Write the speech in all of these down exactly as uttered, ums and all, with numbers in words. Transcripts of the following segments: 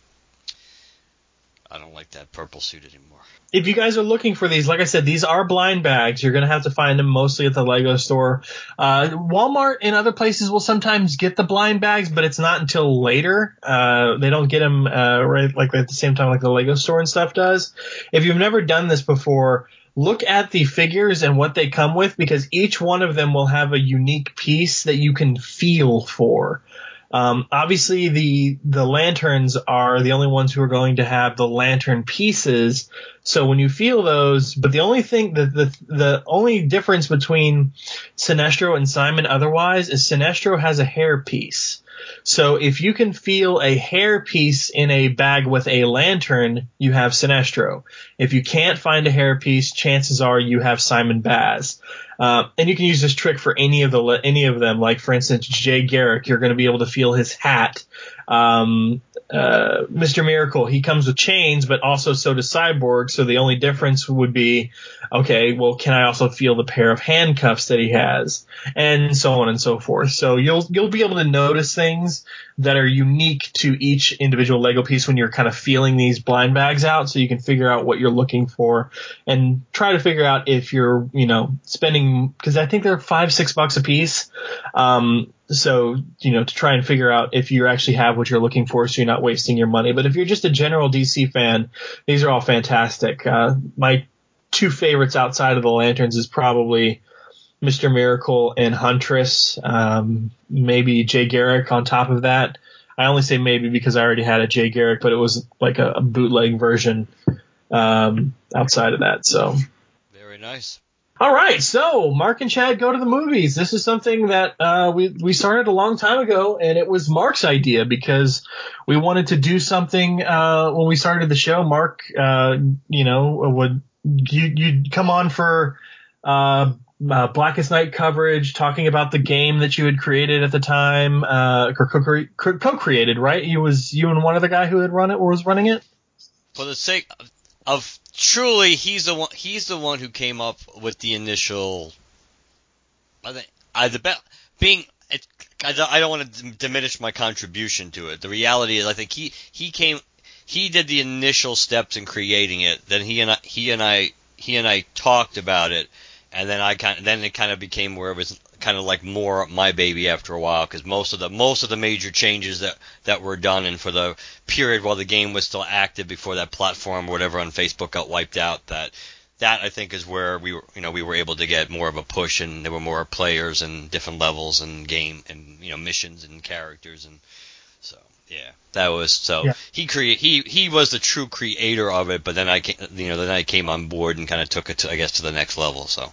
I don't like that purple suit anymore. If you guys are looking for these, like I said, these are blind bags. You're going to have to find them mostly at the Lego store. Uh, Walmart and other places will sometimes get the blind bags, but it's not until later. Uh, they don't get them uh, right like at the same time like the Lego store and stuff does. If you've never done this before, look at the figures and what they come with, because each one of them will have a unique piece that you can feel for. Um, obviously, the the lanterns are the only ones who are going to have the lantern pieces. So when you feel those, but the only thing that the the only difference between Sinestro and Simon otherwise is Sinestro has a hair piece. So if you can feel a hair piece in a bag with a lantern, you have Sinestro. If you can't find a hair piece, chances are you have Simon Baz. Uh, and you can use this trick for any of the any of them. Like, for instance, Jay Garrick, you're going to be able to feel his hat. Um, uh, Mister Miracle, he comes with chains, but also so does Cyborg. So the only difference would be, okay, well, can I also feel the pair of handcuffs that he has, and so on and so forth. So you'll you'll be able to notice things that are unique to each individual Lego piece when you're kind of feeling these blind bags out, so you can figure out what you're looking for and try to figure out if you're, you know, spending, because I think they're five, six bucks a piece. Um, so, you know, to try and figure out if you actually have what you're looking for, so you're not wasting your money. But if you're just a general D C fan, these are all fantastic. Uh, my two favorites outside of the lanterns is probably Mister Miracle and Huntress, um, maybe Jay Garrick on top of that. I only say maybe because I already had a Jay Garrick, but it was like a, a bootleg version um, outside of that. So very nice. All right, so Mark and Chad go to the movies. This is something that uh, we we started a long time ago, and it was Mark's idea because we wanted to do something uh, when we started the show. Mark, uh, you know, would you you'd come on for Uh, Uh, Blackest Night coverage, talking about the game that you had created at the time, uh, co- co- co-created, right? You was you and one other guy who had run it or was running it. For the sake of, of truly, he's the one. He's the one who came up with the initial. I think I the be, being. It, I, I don't want to diminish my contribution to it. The reality is, I think he he came. He did the initial steps in creating it. Then he and I, he and I he and I talked about it. And then I kind of, then it kind of became where it was kind of like more my baby after a while, because most of the most of the major changes that, that were done and for the period while the game was still active before that platform or whatever on Facebook got wiped out, that that I think is where we were, you know, we were able to get more of a push, and there were more players and different levels and game and, you know, missions and characters, and so yeah, that was so yeah. he create he he was the true creator of it, but then I came, you know then I came on board and kind of took it to, I guess, to the next level, so.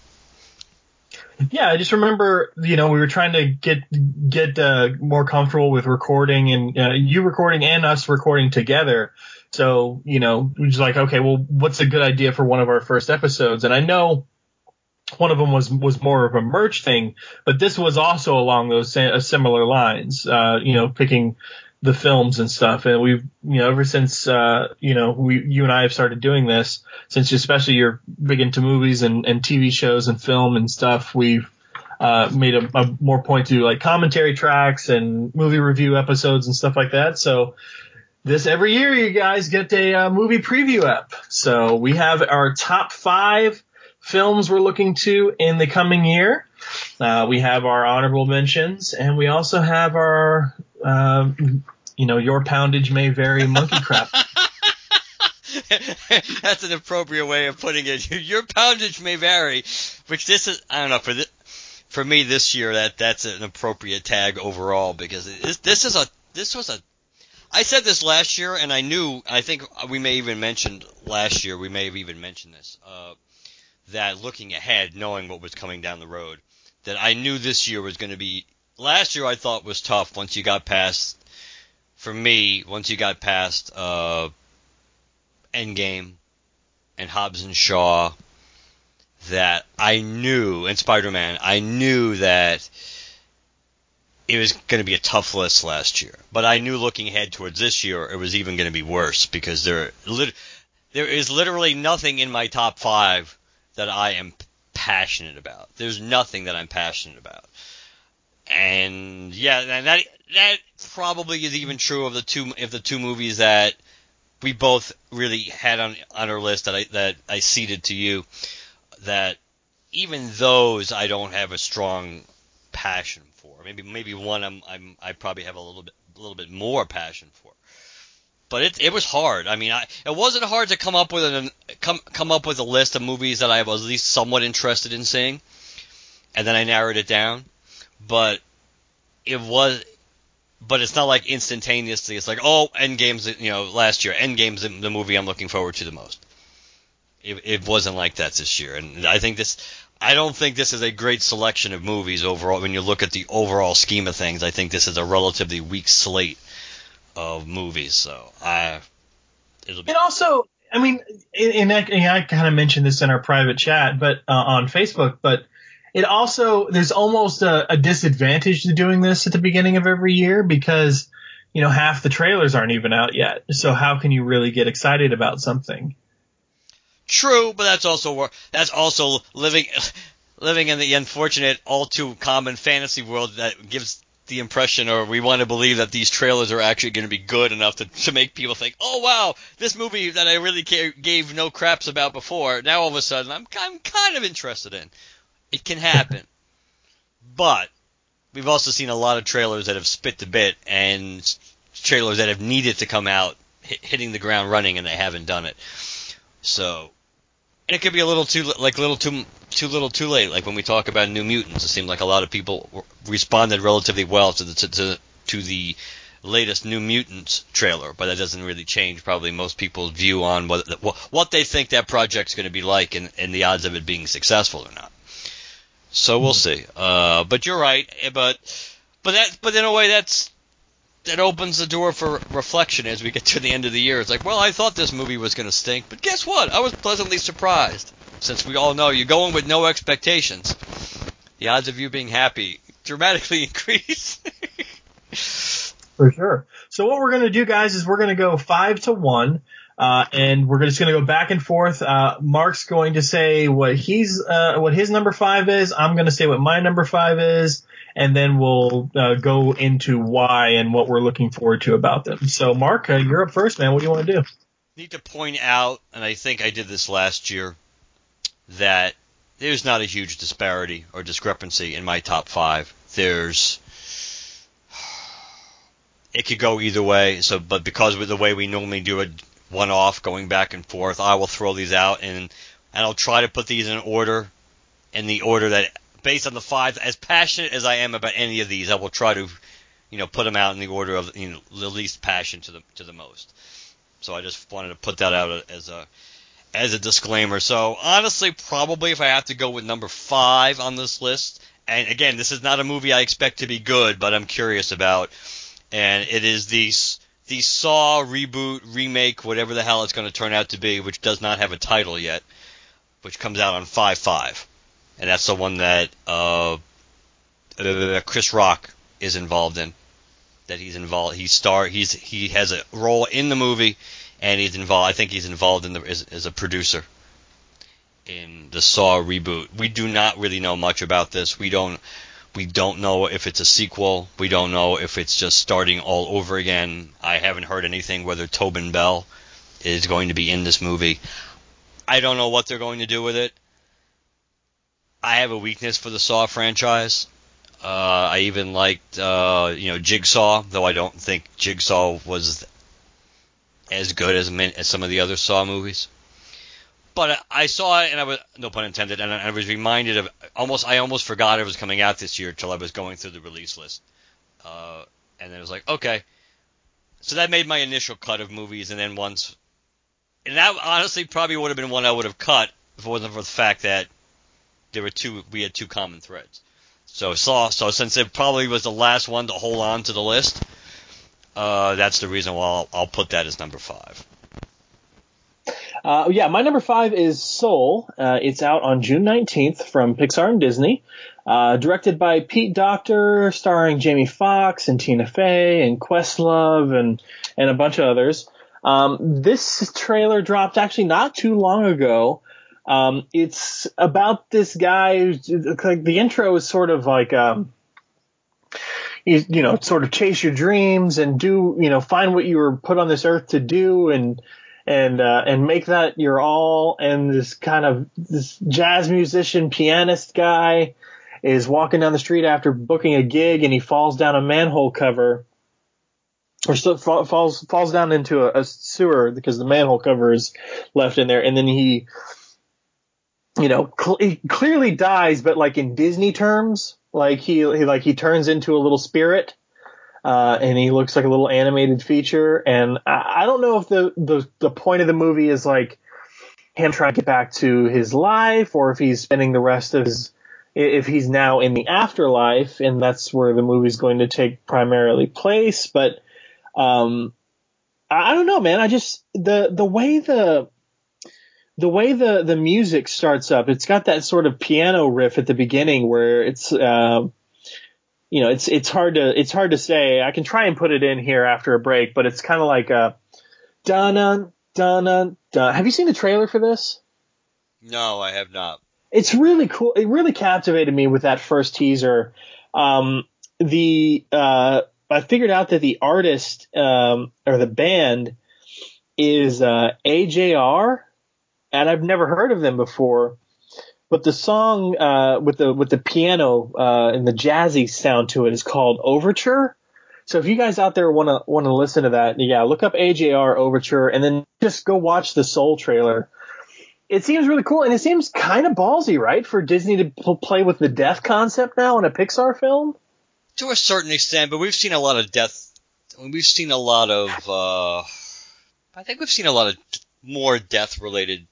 Yeah, I just remember, you know, we were trying to get get uh, more comfortable with recording and uh, you recording and us recording together. So, you know, we were just like, okay, well, what's a good idea for one of our first episodes? And I know one of them was was more of a merch thing, but this was also along those similar lines, uh, you know, picking the films and stuff. And we've, you know, ever since, uh, you know, we, you and I have started doing this, since especially you're big into movies and, and T V shows and film and stuff, we've, uh, made a, a more point to like commentary tracks and movie review episodes and stuff like that. So this every year you guys get a uh, movie preview up. So we have our top five films we're looking to in the coming year. Uh, we have our honorable mentions, and we also have our, uh, you know, your poundage may vary monkey crap. That's an appropriate way of putting it. Your poundage may vary, which this is, I don't know, for this, for me this year, that that's an appropriate tag overall, because it, this is a, this was a, I said this last year, and I knew, I think we may even mentioned last year, we may have even mentioned this, uh, that looking ahead, knowing what was coming down the road, that I knew this year was going to be – last year I thought was tough once you got past – for me, once you got past uh, Endgame and Hobbs and Shaw, that I knew – and Spider-Man, I knew that it was going to be a tough list last year. But I knew looking ahead towards this year, it was even going to be worse because there lit- there is literally nothing in my top five that I am passionate about. There's nothing that I'm passionate about. And yeah, and that that probably is even true of the two if the two movies that we both really had on on our list that I that I ceded to you, that even those I don't have a strong passion for. Maybe maybe one I'm I'm I probably have a little bit a little bit more passion for. But it it was hard. I mean, I it wasn't hard to come up with an come come up with a list of movies that I was at least somewhat interested in seeing, and then I narrowed it down. But it was, but it's not like instantaneously. It's like, oh, Endgame's, you know, last year, Endgame's the movie I'm looking forward to the most. It, it wasn't like that this year, and I think this, I don't think this is a great selection of movies overall. When you look at the overall scheme of things, I think this is a relatively weak slate of movies. So I, it'll be. And also, I mean, and I, I kind of mentioned this in our private chat, but uh, on Facebook, but. It also, there's almost a, a disadvantage to doing this at the beginning of every year because, you know, half the trailers aren't even out yet. So how can you really get excited about something? True, but that's also that's also living living in the unfortunate, all too common fantasy world that gives the impression, or we want to believe, that these trailers are actually going to be good enough to, to make people think, oh wow, this movie that I really gave no craps about before, now all of a sudden I'm I'm kind of interested in. It can happen, but we've also seen a lot of trailers that have spit the bit and trailers that have needed to come out hit, hitting the ground running, and they haven't done it. So, and it could be a little too like little too too little too late. Like when we talk about New Mutants, it seemed like a lot of people responded relatively well to the to, to, to the latest New Mutants trailer, but that doesn't really change probably most people's view on what what they think that project's going to be like and, and the odds of it being successful or not. So we'll see. Uh, but you're right. But but that but in a way that's that opens the door for reflection as we get to the end of the year. It's like, well, I thought this movie was going to stink, but guess what? I was pleasantly surprised. Since we all know you go in with no expectations, the odds of you being happy dramatically increase. For sure. So what we're going to do, guys, is we're going to go five to one. Uh, and we're just going to go back and forth. Uh, Mark's going to say what he's, uh, what his number five is. I'm going to say what my number five is. And then we'll, uh, go into why and what we're looking forward to about them. So Mark, uh, you're up first, man. What do you want to do? I need to point out, and I think I did this last year, that there's not a huge disparity or discrepancy in my top five. There's, it could go either way. So, but because of the way we normally do it, one off, going back and forth, I will throw these out, and and I'll try to put these in order, in the order that, based on the five, as passionate as I am about any of these, I will try to, you know, put them out in the order of, you know, the least passion to the to the most. So I just wanted to put that out as a as a disclaimer. So honestly, probably if I have to go with number five on this list, and again, this is not a movie I expect to be good, but I'm curious about, and it is these. The Saw reboot, remake, whatever the hell it's going to turn out to be, which does not have a title yet, which comes out on five five. And that's the one that uh, Chris Rock is involved in. That he's involved. He star. He's he has a role in the movie, and he's involved. I think he's involved in the as, as a producer in the Saw reboot. We do not really know much about this. We don't. We don't know if it's a sequel. We don't know if it's just starting all over again. I haven't heard anything whether Tobin Bell is going to be in this movie. I don't know what they're going to do with it. I have a weakness for the Saw franchise. Uh, I even liked uh, you know, Jigsaw, though I don't think Jigsaw was as good as, as some of the other Saw movies. But I saw it, and I was, no pun intended, and I was reminded of, almost, I almost forgot it was coming out this year until I was going through the release list. Uh, and then it was like, okay. So that made my initial cut of movies, and then once, and that honestly probably would have been one I would have cut if it wasn't for the fact that there were two, we had two common threads. So Saw, so since it probably was the last one to hold on to the list, uh, that's the reason why I'll, I'll put that as number five. Uh, yeah, my number five is Soul. Uh, it's out on June nineteenth from Pixar and Disney. Uh, directed by Pete Docter, starring Jamie Foxx and Tina Fey and Questlove and, and a bunch of others. Um, this trailer dropped actually not too long ago. Um, it's about this guy. Like the intro is sort of like, um, you, you know, sort of chase your dreams and do, you know, find what you were put on this earth to do and, and, uh, and make that your all. And this kind of this jazz musician, pianist guy is walking down the street after booking a gig and he falls down a manhole cover or so, falls, falls down into a, a sewer because the manhole cover is left in there. And then he, you know, cl- he clearly dies, but like in Disney terms, like he, he like he turns into a little spirit, uh, and he looks like a little animated feature. And I, I don't know if the, the the point of the movie is like him trying to get back to his life, or if he's spending the rest of his, if he's now in the afterlife, and that's where the movie's going to take primarily place. But um, I, I don't know, man. I just the the way the The way the, the music starts up, it's got that sort of piano riff at the beginning where it's, uh, you know, it's it's hard to it's hard to say. I can try and put it in here after a break, but it's kind of like a dun dun dun dun. Have you seen the trailer for this? No, I have not. It's really cool. It really captivated me with that first teaser. Um, the uh, I figured out that the artist um, or the band is uh, A J R. And I've never heard of them before, but the song uh, with the with the piano uh, and the jazzy sound to it is called Overture. So if you guys out there want to want to listen to that, yeah, look up A J R Overture and then just go watch the Soul trailer. It seems really cool, and it seems kind of ballsy, right, for Disney to pl- play with the death concept now in a Pixar film? To a certain extent, but we've seen a lot of death. We've seen a lot of. Uh, I think we've seen a lot of more death-related.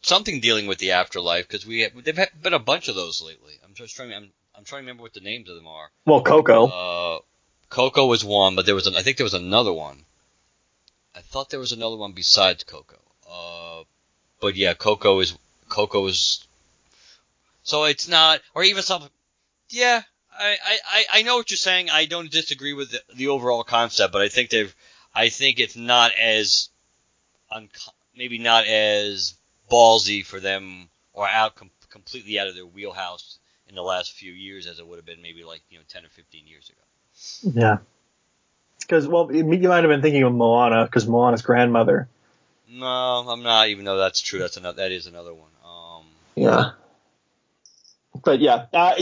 Something dealing with the afterlife because we have, they've had been a bunch of those lately. I'm just trying. I'm, I'm trying to remember what the names of them are. Well, Coco. Uh, Coco was one, but there was an, I think there was another one. I thought there was another one besides Coco. Uh, but yeah, Coco is Coco is. So it's not, or even something. Yeah, I, I, I know what you're saying. I don't disagree with the, the overall concept, but I think they've. I think it's not as, un, maybe not as. ballsy for them, or out com- completely out of their wheelhouse in the last few years, as it would have been maybe like you know ten or fifteen years ago. Yeah, because well, you might have been thinking of Moana, because Moana's grandmother. No, I'm not. Even though that's true, that's another. That is another one. Um, yeah, but yeah, uh,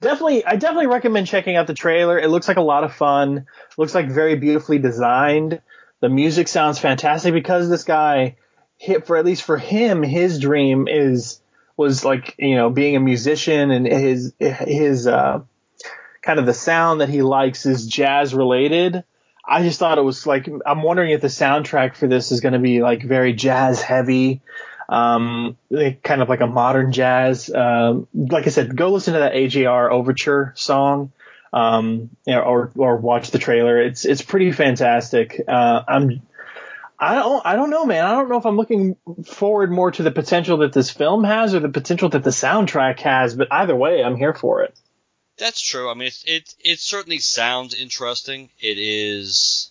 definitely. I definitely recommend checking out the trailer. It looks like a lot of fun. It looks like very beautifully designed. The music sounds fantastic because this guy. Hit for at least for him, his dream is was like you know being a musician, and his his uh, kind of the sound that he likes is jazz related. I just thought it was like I'm wondering if the soundtrack for this is going to be like very jazz heavy, um, like, kind of like a modern jazz. Um, like I said, go listen to that A J R Overture song, um, or or watch the trailer. It's it's pretty fantastic. Uh, I'm. I don't, I don't know, man. I don't know if I'm looking forward more to the potential that this film has or the potential that the soundtrack has, but either way, I'm here for it. That's true. I mean, it it, it certainly sounds interesting. It is.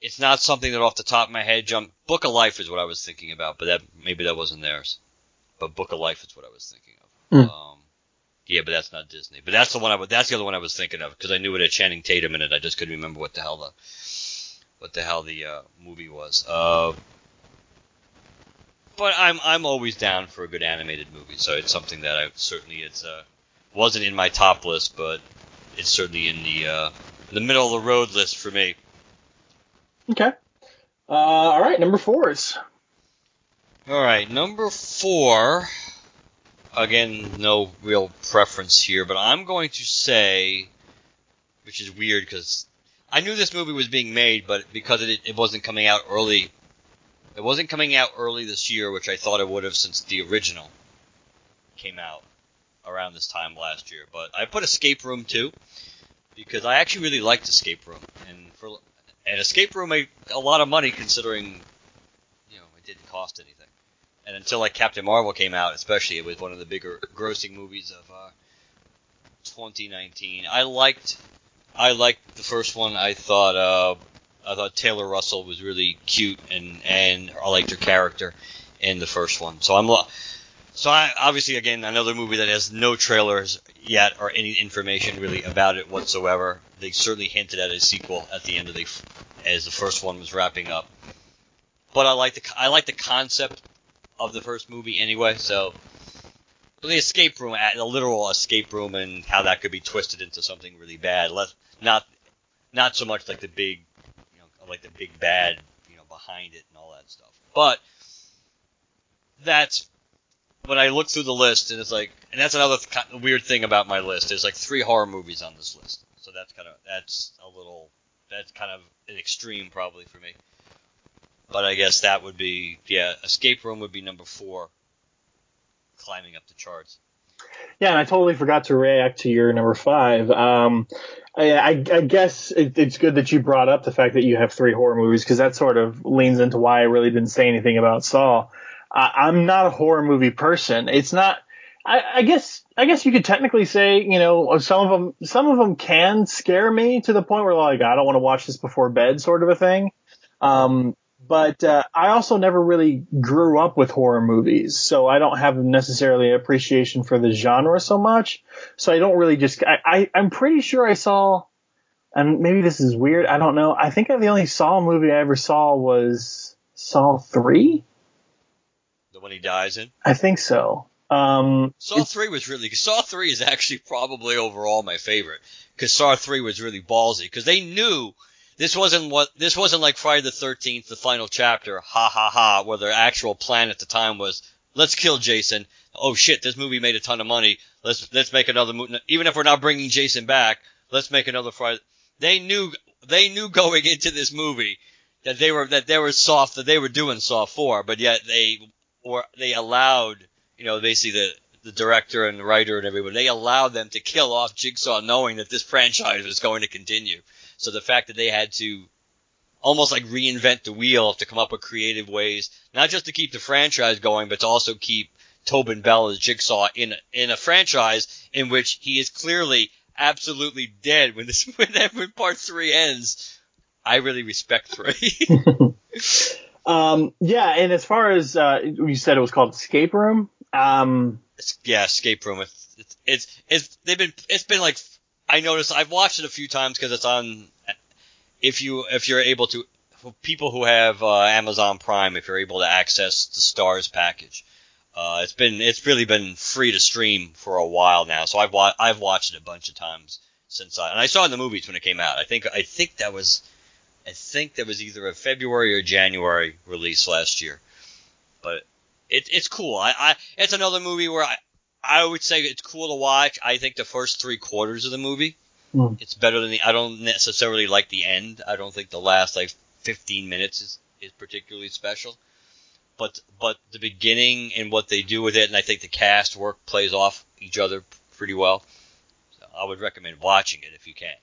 It's not something that off the top of my head jump. Book of Life is what I was thinking about, but that maybe that wasn't theirs. But Book of Life is what I was thinking of. Mm. Um, yeah, but that's not Disney. But that's the one I was, that's the other one I was thinking of because I knew it had Channing Tatum in it. I just couldn't remember what the hell the. What the hell the uh, movie was. Uh, but I'm I'm always down for a good animated movie, so it's something that I certainly it's uh, wasn't in my top list, but it's certainly in the uh, the middle of the road list for me. Okay. Uh, all right, number four is. All right, number four. Again, no real preference here, but I'm going to say, which is weird because. I knew this movie was being made, but because it, it wasn't coming out early, it wasn't coming out early this year, which I thought it would have since the original came out around this time last year. But I put Escape Room two because I actually really liked Escape Room, and for and Escape Room made a lot of money considering you know it didn't cost anything. And until like Captain Marvel came out, especially, it was one of the bigger grossing movies of uh, twenty nineteen. I liked, I liked the first one. I thought, uh, I thought Taylor Russell was really cute, and, and I liked her character in the first one. So I'm, so I obviously again another movie that has no trailers yet or any information really about it whatsoever. They certainly hinted at a sequel at the end of the, as the first one was wrapping up. But I like the I like the concept of the first movie anyway. So the escape room, the literal escape room, and how that could be twisted into something really bad. Less, not not so much like the big, you know, like the big bad, you know, behind it and all that stuff. But that's when I look through the list, and it's like, and that's another th- weird thing about my list. There's like three horror movies on this list, so that's kind of that's a little that's kind of an extreme probably for me. But I guess that would be, yeah, Escape Room would be number four, climbing up the charts. Yeah, and I totally forgot to react to your number five. Um, I, I, I guess it, it's good that you brought up the fact that you have three horror movies, because that sort of leans into why I really didn't say anything about Saw. Uh, I'm not a horror movie person. It's not – I guess I guess you could technically say, you know, some of them, some of them can scare me to the point where, like, I don't want to watch this before bed sort of a thing. Um But uh, I also never really grew up with horror movies, so I don't have necessarily an appreciation for the genre so much. So I don't really just I, – I, I'm pretty sure I saw – and maybe this is weird. I don't know. I think the only Saw movie I ever saw was Saw three. The one he dies in? I think so. Um, Saw three was really – Saw three is actually probably overall my favorite, because Saw three was really ballsy, because they knew – This wasn't what. This wasn't like Friday the thirteenth, the final chapter, ha ha ha, where their actual plan at the time was, let's kill Jason. Oh shit, this movie made a ton of money. Let's let's make another movie. Even if we're not bringing Jason back, let's make another Friday. They knew they knew going into this movie that they were that they were soft that they were doing Saw four, but yet they were they allowed, you know, basically the the director and the writer and everybody, they allowed them to kill off Jigsaw, knowing that this franchise was going to continue. So the fact that they had to almost like reinvent the wheel to come up with creative ways, not just to keep the franchise going, but to also keep Tobin Bell as Jigsaw in in a franchise in which he is clearly absolutely dead when this when, when part three ends. I really respect three. um, yeah, and as far as uh, you said, it was called Escape Room. Um, yeah, Escape Room. It's it's it's, it's they've been it's been like. I noticed I've watched it a few times because it's on. If you if you're able to, for people who have uh, Amazon Prime, if you're able to access the Stars package, uh, it's been it's really been free to stream for a while now. So I've wa- I've watched it a bunch of times since I and I saw it in the movies when it came out. I think I think that was I think that was either a February or January release last year. But it it's cool. I, I it's another movie where I. I would say it's cool to watch. I think the first three quarters of the movie, mm. it's better than the. I don't necessarily like the end. I don't think the last like fifteen minutes is, is particularly special. But but the beginning and what they do with it, and I think the cast work plays off each other pretty well. So I would recommend watching it if you can.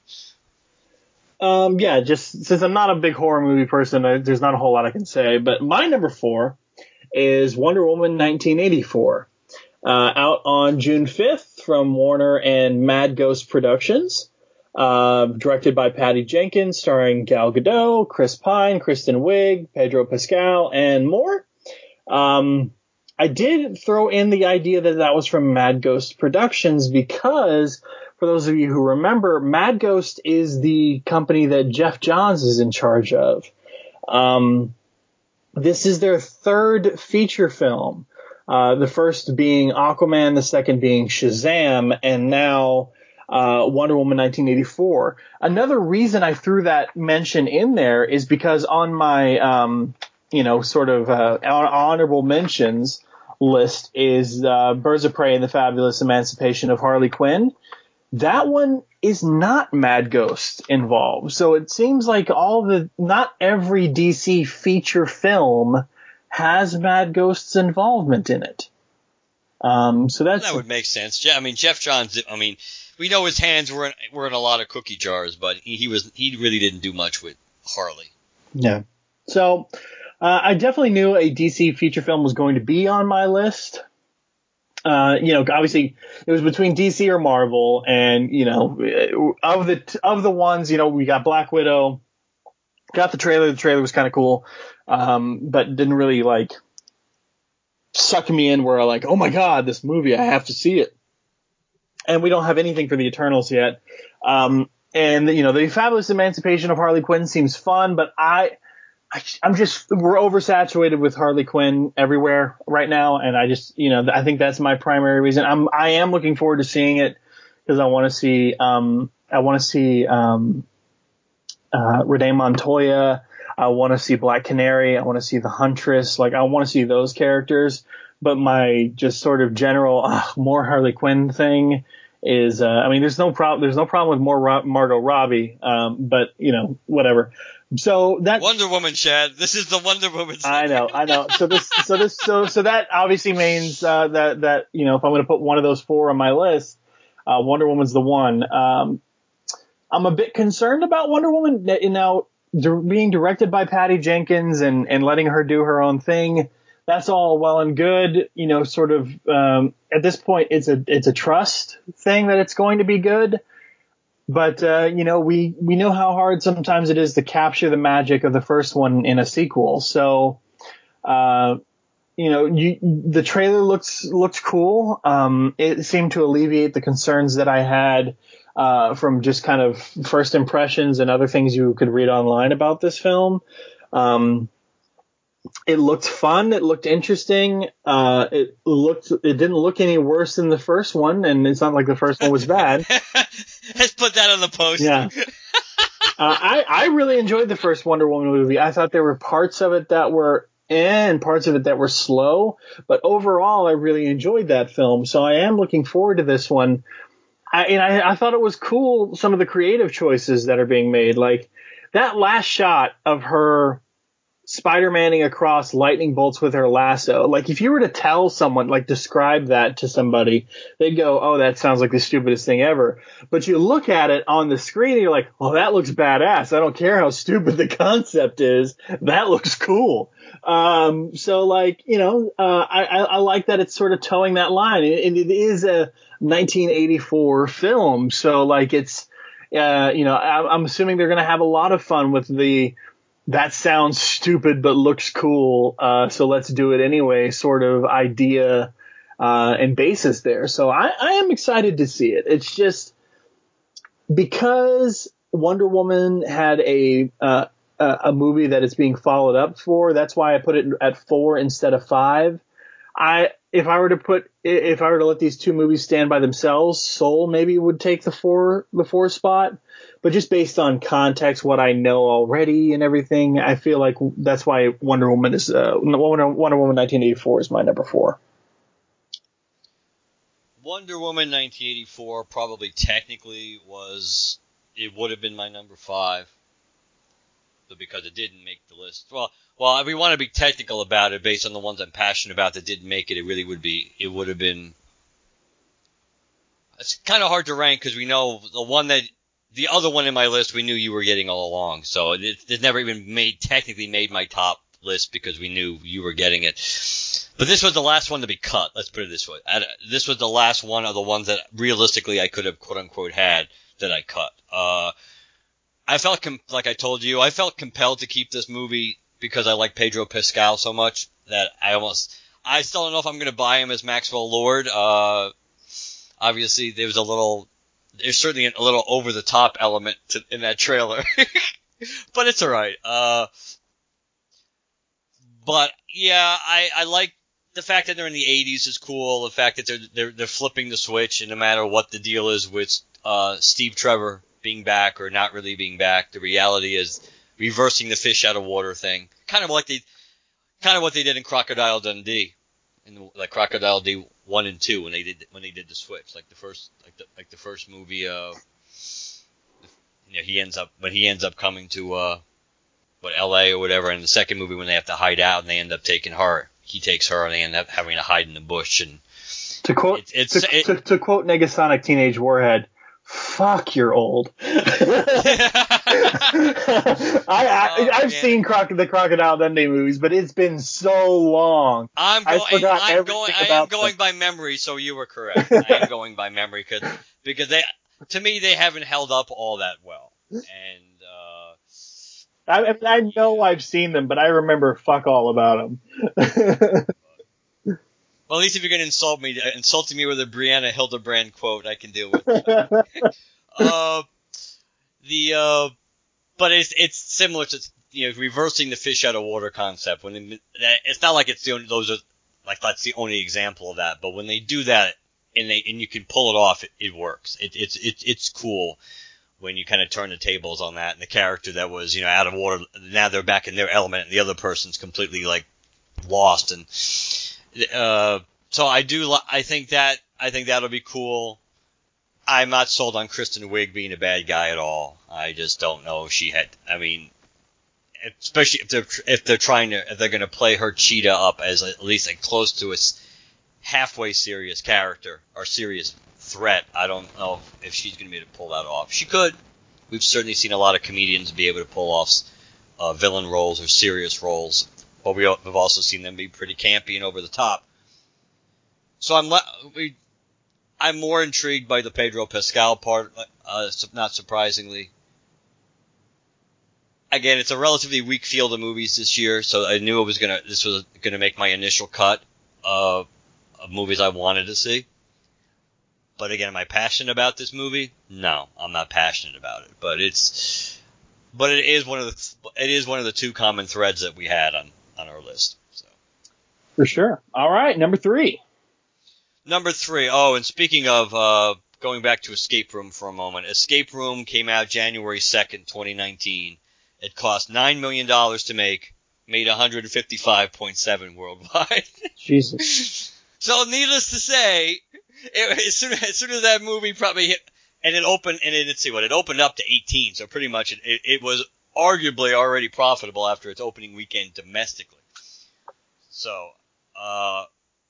Um, yeah, just since I'm not a big horror movie person, I, there's not a whole lot I can say. But my number four is Wonder Woman nineteen eighty-four. Uh, out on June fifth from Warner and Mad Ghost Productions, uh, directed by Patty Jenkins, starring Gal Gadot, Chris Pine, Kristen Wiig, Pedro Pascal, and more. Um, I did throw in the idea that that was from Mad Ghost Productions because, for those of you who remember, Mad Ghost is the company that Jeff Johns is in charge of. Um, this is their third feature film. Uh, the first being Aquaman, the second being Shazam, and now uh, Wonder Woman nineteen eighty-four. Another reason I threw that mention in there is because on my, um, you know, sort of uh, honorable mentions list is uh, Birds of Prey and the Fabulous Emancipation of Harley Quinn. That one is not Mad Ghost involved. So it seems like all the – not every D C feature film – has Mad Ghost's involvement in it. Um, so that's, that would make sense. Yeah, I mean, Jeff Johns, I mean, we know his hands were in, were in a lot of cookie jars, but he, he was he really didn't do much with Harley. Yeah. So Uh, I definitely knew a D C feature film was going to be on my list. Uh, you know, obviously it was between D C or Marvel, and, you know, of the, of the ones, you know, we got Black Widow, got the trailer. The trailer was kind of cool. Um, but didn't really like suck me in where I like, oh my God, this movie, I have to see it. And we don't have anything for the Eternals yet. Um, and you know, the fabulous emancipation of Harley Quinn seems fun, but I, I, I'm just, we're oversaturated with Harley Quinn everywhere right now. And I just, you know, I think that's my primary reason. I'm, I am looking forward to seeing it because I want to see, um, I want to see, um, uh, Renee Montoya. I want to see Black Canary. I want to see the Huntress. Like, I want to see those characters. But my just sort of general uh, more Harley Quinn thing is, uh, I mean, there's no problem. There's no problem with more Ro- Margot Robbie. Um, but you know, whatever. So that Wonder Woman, Chad. This is the Wonder Woman. I know, I know. So this, so this, so so that obviously means uh, that that you know, if I'm going to put one of those four on my list, uh, Wonder Woman's the one. Um, I'm a bit concerned about Wonder Woman now being directed by Patty Jenkins and and letting her do her own thing. That's all well and good, you know, sort of, um, at this point, it's a, it's a trust thing that it's going to be good. But, uh, you know, we, we know how hard sometimes it is to capture the magic of the first one in a sequel. So, uh, you know, you, the trailer looks, looked cool. Um, it seemed to alleviate the concerns that I had, uh, from just kind of first impressions and other things you could read online about this film. Um, It looked fun. It looked interesting. Uh, it looked. It didn't look any worse than the first one, and it's not like the first one was bad. Let's put that on the post. Yeah. uh, I I really enjoyed the first Wonder Woman movie. I thought there were parts of it that were eh, and parts of it that were slow, but overall, I really enjoyed that film. So I am looking forward to this one. I, and I, I thought it was cool some of the creative choices that are being made, like that last shot of her Spider-Manning across lightning bolts with her lasso. Like, if you were to tell someone, like, describe that to somebody, they'd go, oh, that sounds like the stupidest thing ever. But you look at it on the screen and you're like, oh, that looks badass. I don't care how stupid the concept is. That looks cool. Um, so, like, you know, uh, I, I, I like that it's sort of towing that line. And it is a nineteen eighty-four film. So, like, it's, uh, you know, I, I'm assuming they're going to have a lot of fun with the that sounds stupid, but looks cool. Uh, so let's do it anyway, sort of idea, uh, and basis there. So I, I am excited to see it. It's just because Wonder Woman had a, uh, a movie that it's being followed up for. That's why I put it at four instead of five. I, if I were to put, if I were to let these two movies stand by themselves, Soul maybe would take the four, the four spot. But just based on context, what I know already and everything, I feel like that's why Wonder Woman is uh, Wonder, Wonder Woman nineteen eighty-four is my number four. Wonder Woman nineteen eighty-four probably technically was it would have been my number five, but because it didn't make the list. Well, well, if we want to be technical about it, based on the ones I'm passionate about that didn't make it, it really would be it would have been. It's kind of hard to rank because we know the one that. The other one in my list we knew you were getting all along, so it, it never even made technically made my top list because we knew you were getting it. But this was the last one to be cut, let's put it this way. I, this was the last one of the ones that realistically I could have quote-unquote had that I cut. Uh, I felt, com- like I told you, I felt compelled to keep this movie because I like Pedro Pascal so much that I almost – I still don't know if I'm going to buy him as Maxwell Lord. Uh, obviously, there was a little – there's certainly a little over-the-top element to, in that trailer, but it's all right. Uh, but yeah, I, I like the fact that they're in the eighties is cool. The fact that they're they're, they're flipping the switch, and no matter what the deal is with uh, Steve Trevor being back or not really being back, the reality is reversing the fish out of water thing, kind of like they, kind of what they did in Crocodile Dundee, in like Crocodile Dundee. One and two when they did when they did the switch, like the first like the like the first movie. Uh, you know, he ends up when he ends up coming to uh, what L A or whatever, and the second movie when they have to hide out and they end up taking her, he takes her and they end up having to hide in the bush. And to quote it, it's, to, it, to, to quote Negasonic Teenage Warhead, "Fuck, you're old." I, I, oh, I've man. seen Croc- the Crocodile Dundee movies, but it's been so long. I'm go- I forgot I'm everything going, about I am going them. by memory, so you were correct. I am going by memory cause, because they, to me, they haven't held up all that well. And uh, I, I know yeah. I've seen them, but I remember fuck all about them. Well, at least if you're going to insult me, insulting me with a Brianna Hildebrand quote, I can deal with that. uh, the, uh, but it's, it's similar to, you know, reversing the fish out of water concept. When it, it's not like it's the only, those are, like, that's the only example of that. But when they do that and they, and you can pull it off, it, it works. It, it's, it, it's cool when you kind of turn the tables on that and the character that was, you know, out of water, now they're back in their element and the other person's completely, like, lost and, Uh, so I do. Li- I think that. I think that'll be cool. I'm not sold on Kristen Wiig being a bad guy at all. I just don't know if she had. I mean, especially if they're if they're trying to if they're going to play her Cheetah up as a, at least a close to a halfway serious character or serious threat. I don't know if she's going to be able to pull that off. She could. We've certainly seen a lot of comedians be able to pull off uh, villain roles or serious roles. But we've also seen them be pretty campy and over the top. So I'm we, I'm more intrigued by the Pedro Pascal part, uh, not surprisingly. Again, it's a relatively weak field of movies this year, so I knew it was gonna. This was gonna make my initial cut of, of movies I wanted to see. But again, am I passionate about this movie? No, I'm not passionate about it. But it's, but it is one of the, it is one of the two common threads that we had on. on our list. So. For sure. All right, number three. Number three. Oh, and speaking of uh, going back to Escape Room for a moment, Escape Room came out January second, twenty nineteen. It cost nine million dollars to make, made one hundred fifty-five point seven worldwide. Jesus. So needless to say, it, as, soon, as soon as that movie probably hit, and it opened, and it, let's see what, it opened up to eighteen, so pretty much it, it, it was arguably already profitable after its opening weekend domestically. So, uh,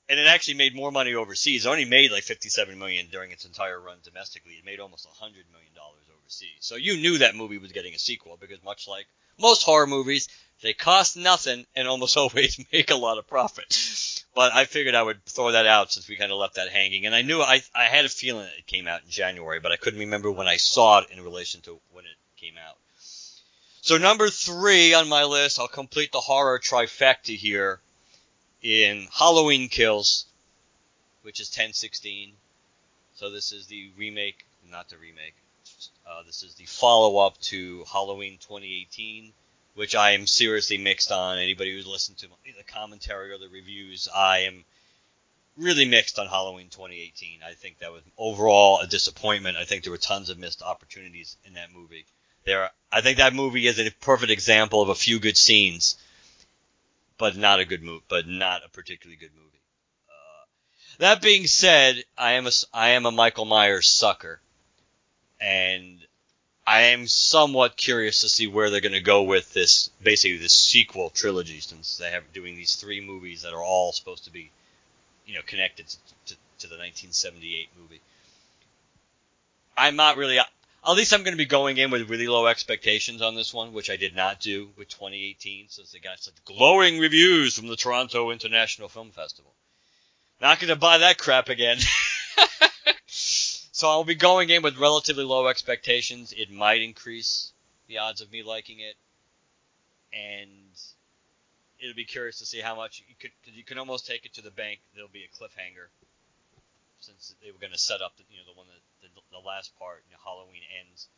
and it actually made more money overseas. It only made like fifty-seven million dollars during its entire run domestically. It made almost one hundred million dollars overseas. So you knew that movie was getting a sequel because much like most horror movies, they cost nothing and almost always make a lot of profit. But I figured I would throw that out since we kind of left that hanging. And I knew, I, I had a feeling it came out in January, but I couldn't remember when I saw it in relation to when it came out. So number three on my list, I'll complete the horror trifecta here in Halloween Kills, which is ten sixteen. So this is the remake, not the remake, uh, this is the follow-up to Halloween twenty eighteen, which I am seriously mixed on. Anybody who's listened to the commentary or the reviews, I am really mixed on Halloween twenty eighteen. I think that was overall a disappointment. I think there were tons of missed opportunities in that movie. There, I think that movie is a perfect example of a few good scenes, but not a good movie, but not a particularly good movie. Uh, that being said, I am a, I am a Michael Myers sucker, and I am somewhat curious to see where they're going to go with this, basically this sequel trilogy, since they have doing these three movies that are all supposed to be, you know, connected to, to, to the nineteen seventy-eight movie. I'm not really. At least I'm going to be going in with really low expectations on this one, which I did not do with twenty eighteen, since they got such glowing reviews from the Toronto International Film Festival. Not going to buy that crap again. So I'll be going in with relatively low expectations. It might increase the odds of me liking it. And it'll be curious to see how much you could, because you can almost take it to the bank. There'll be a cliffhanger, since they were going to set up the, you know, the one that, the last part, you know, Halloween Ends.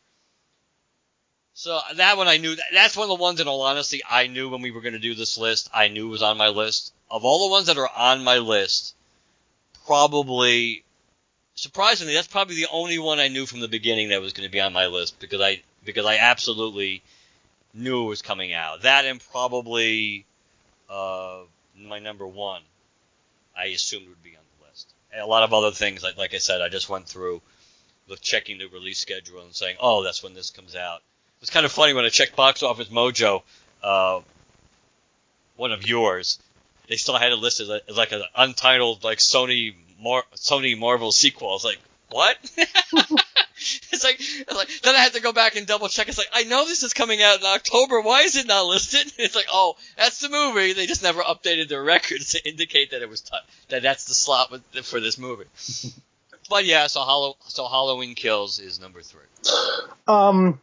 So that one I knew. That's one of the ones, in all honesty, I knew when we were going to do this list. I knew it was on my list. Of all the ones that are on my list, probably, surprisingly, that's probably the only one I knew from the beginning that was going to be on my list, because I because I absolutely knew it was coming out. That and probably uh, my number one, I assumed would be on the list. And a lot of other things, like, like I said, I just went through with checking the release schedule and saying, oh, that's when this comes out. It was kind of funny when I checked Box Office Mojo, uh, one of yours, they still had it listed as like an untitled, like Sony, Mar- Sony Marvel sequel. I was like, what? It's like, it's like then I had to go back and double check. It's like, I know this is coming out in October. Why is it not listed? It's like, oh, that's the movie. They just never updated their records to indicate that it was t- that that's the slot with, for this movie. But yeah, so Hall- so Halloween Kills is number three. Um,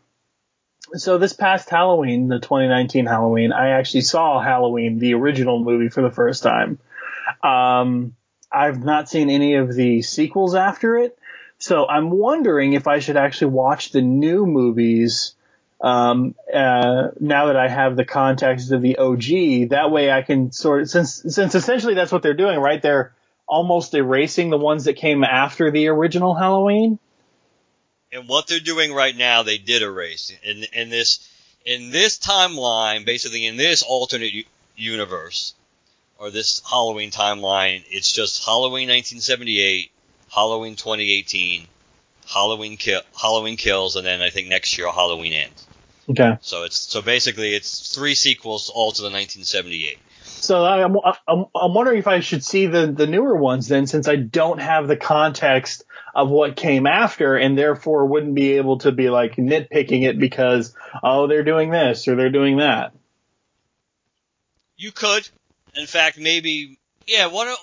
so this past Halloween, the twenty nineteen Halloween, I actually saw Halloween, the original movie, for the first time. Um, I've not seen any of the sequels after it, so I'm wondering if I should actually watch the new movies um, uh, now that I have the context of the O G. That way I can sort of, since since essentially that's what they're doing, right? They're almost erasing the ones that came after the original Halloween. And what they're doing right now, they did erase in in this in this timeline, basically in this alternate u- universe. Or this Halloween timeline, it's just Halloween nineteen seventy-eight, Halloween twenty eighteen, Halloween kill, Halloween Kills, and then I think next year Halloween Ends. Okay. So it's so basically it's three sequels all to the nineteen seventy-eight. So I'm I'm, I'm wondering if I should see the, the newer ones then, since I don't have the context of what came after, and therefore wouldn't be able to be like nitpicking it because oh they're doing this or they're doing that. You could. In fact, maybe, yeah, why don't,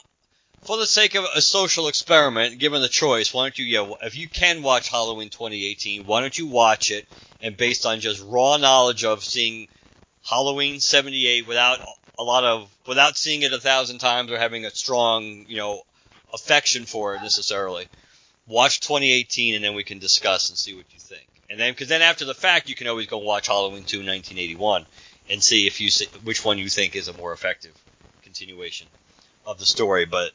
for the sake of a social experiment, given the choice, why don't you, yeah, if you can watch Halloween twenty eighteen, why don't you watch it, and based on just raw knowledge of seeing Halloween seventy-eight without a lot of, without seeing it a thousand times or having a strong, you know, affection for it necessarily, watch twenty eighteen and then we can discuss and see what you think. And then, because then after the fact, you can always go watch Halloween two, nineteen eighty-one, and see if you, which one you think is a more effective continuation of the story, but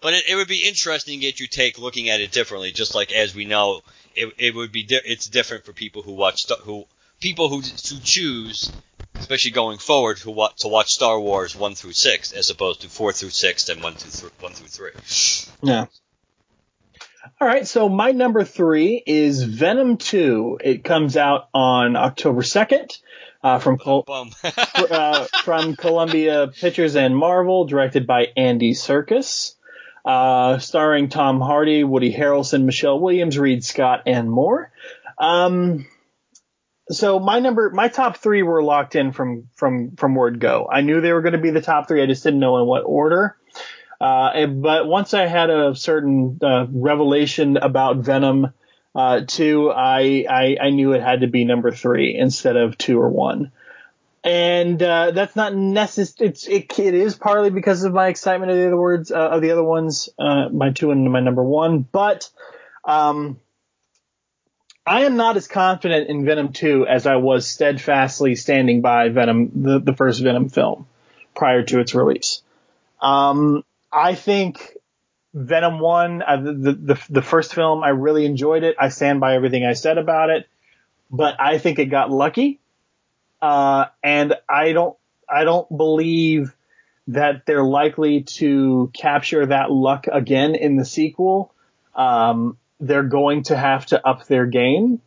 but it, it would be interesting to get your take looking at it differently. Just like as we know, it it would be di- it's different for people who watch st- who people who who choose, especially going forward, who wa- to watch Star Wars one through six as opposed to four through six and one through th- one through three. Yeah. All right. So my number three is Venom two. It comes out on October second. Uh, from Col- uh, from Columbia Pictures and Marvel, directed by Andy Serkis, uh, starring Tom Hardy, Woody Harrelson, Michelle Williams, Reed Scott, and more. Um, so my number, my top three were locked in from from from word go. I knew they were going to be the top three. I just didn't know in what order. Uh, but once I had a certain uh, revelation about Venom. Uh, two, I, I, I knew it had to be number three instead of two or one. And, uh, that's not necessary. It's, it, it is partly because of my excitement of the other words, uh, of the other ones, uh, my two and my number one. But, um, I am not as confident in Venom two as I was steadfastly standing by Venom, the, the first Venom film prior to its release. Um, I think, Venom one, uh, the, the the first film, I really enjoyed it. I stand by everything I said about it, but I think it got lucky, uh, and I don't I don't believe that they're likely to capture that luck again in the sequel. Um, they're going to have to up their game,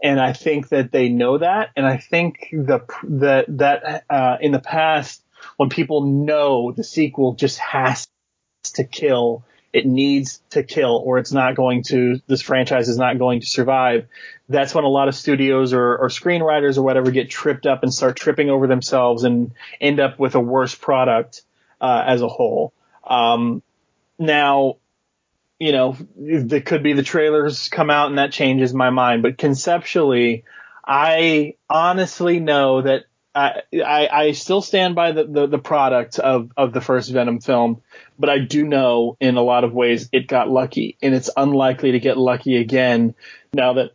and I think that they know that. And I think the that that uh, in the past, when people know the sequel just has to kill. It needs to kill, or it's not going to. This franchise is not going to survive. That's when a lot of studios or, or screenwriters or whatever get tripped up and start tripping over themselves and end up with a worse product uh, as a whole. Um, now, you know, there could be the trailers come out and that changes my mind, but conceptually, I honestly know that I, I, I still stand by the, the, the product of, of the first Venom film, but I do know in a lot of ways it got lucky, and it's unlikely to get lucky again now that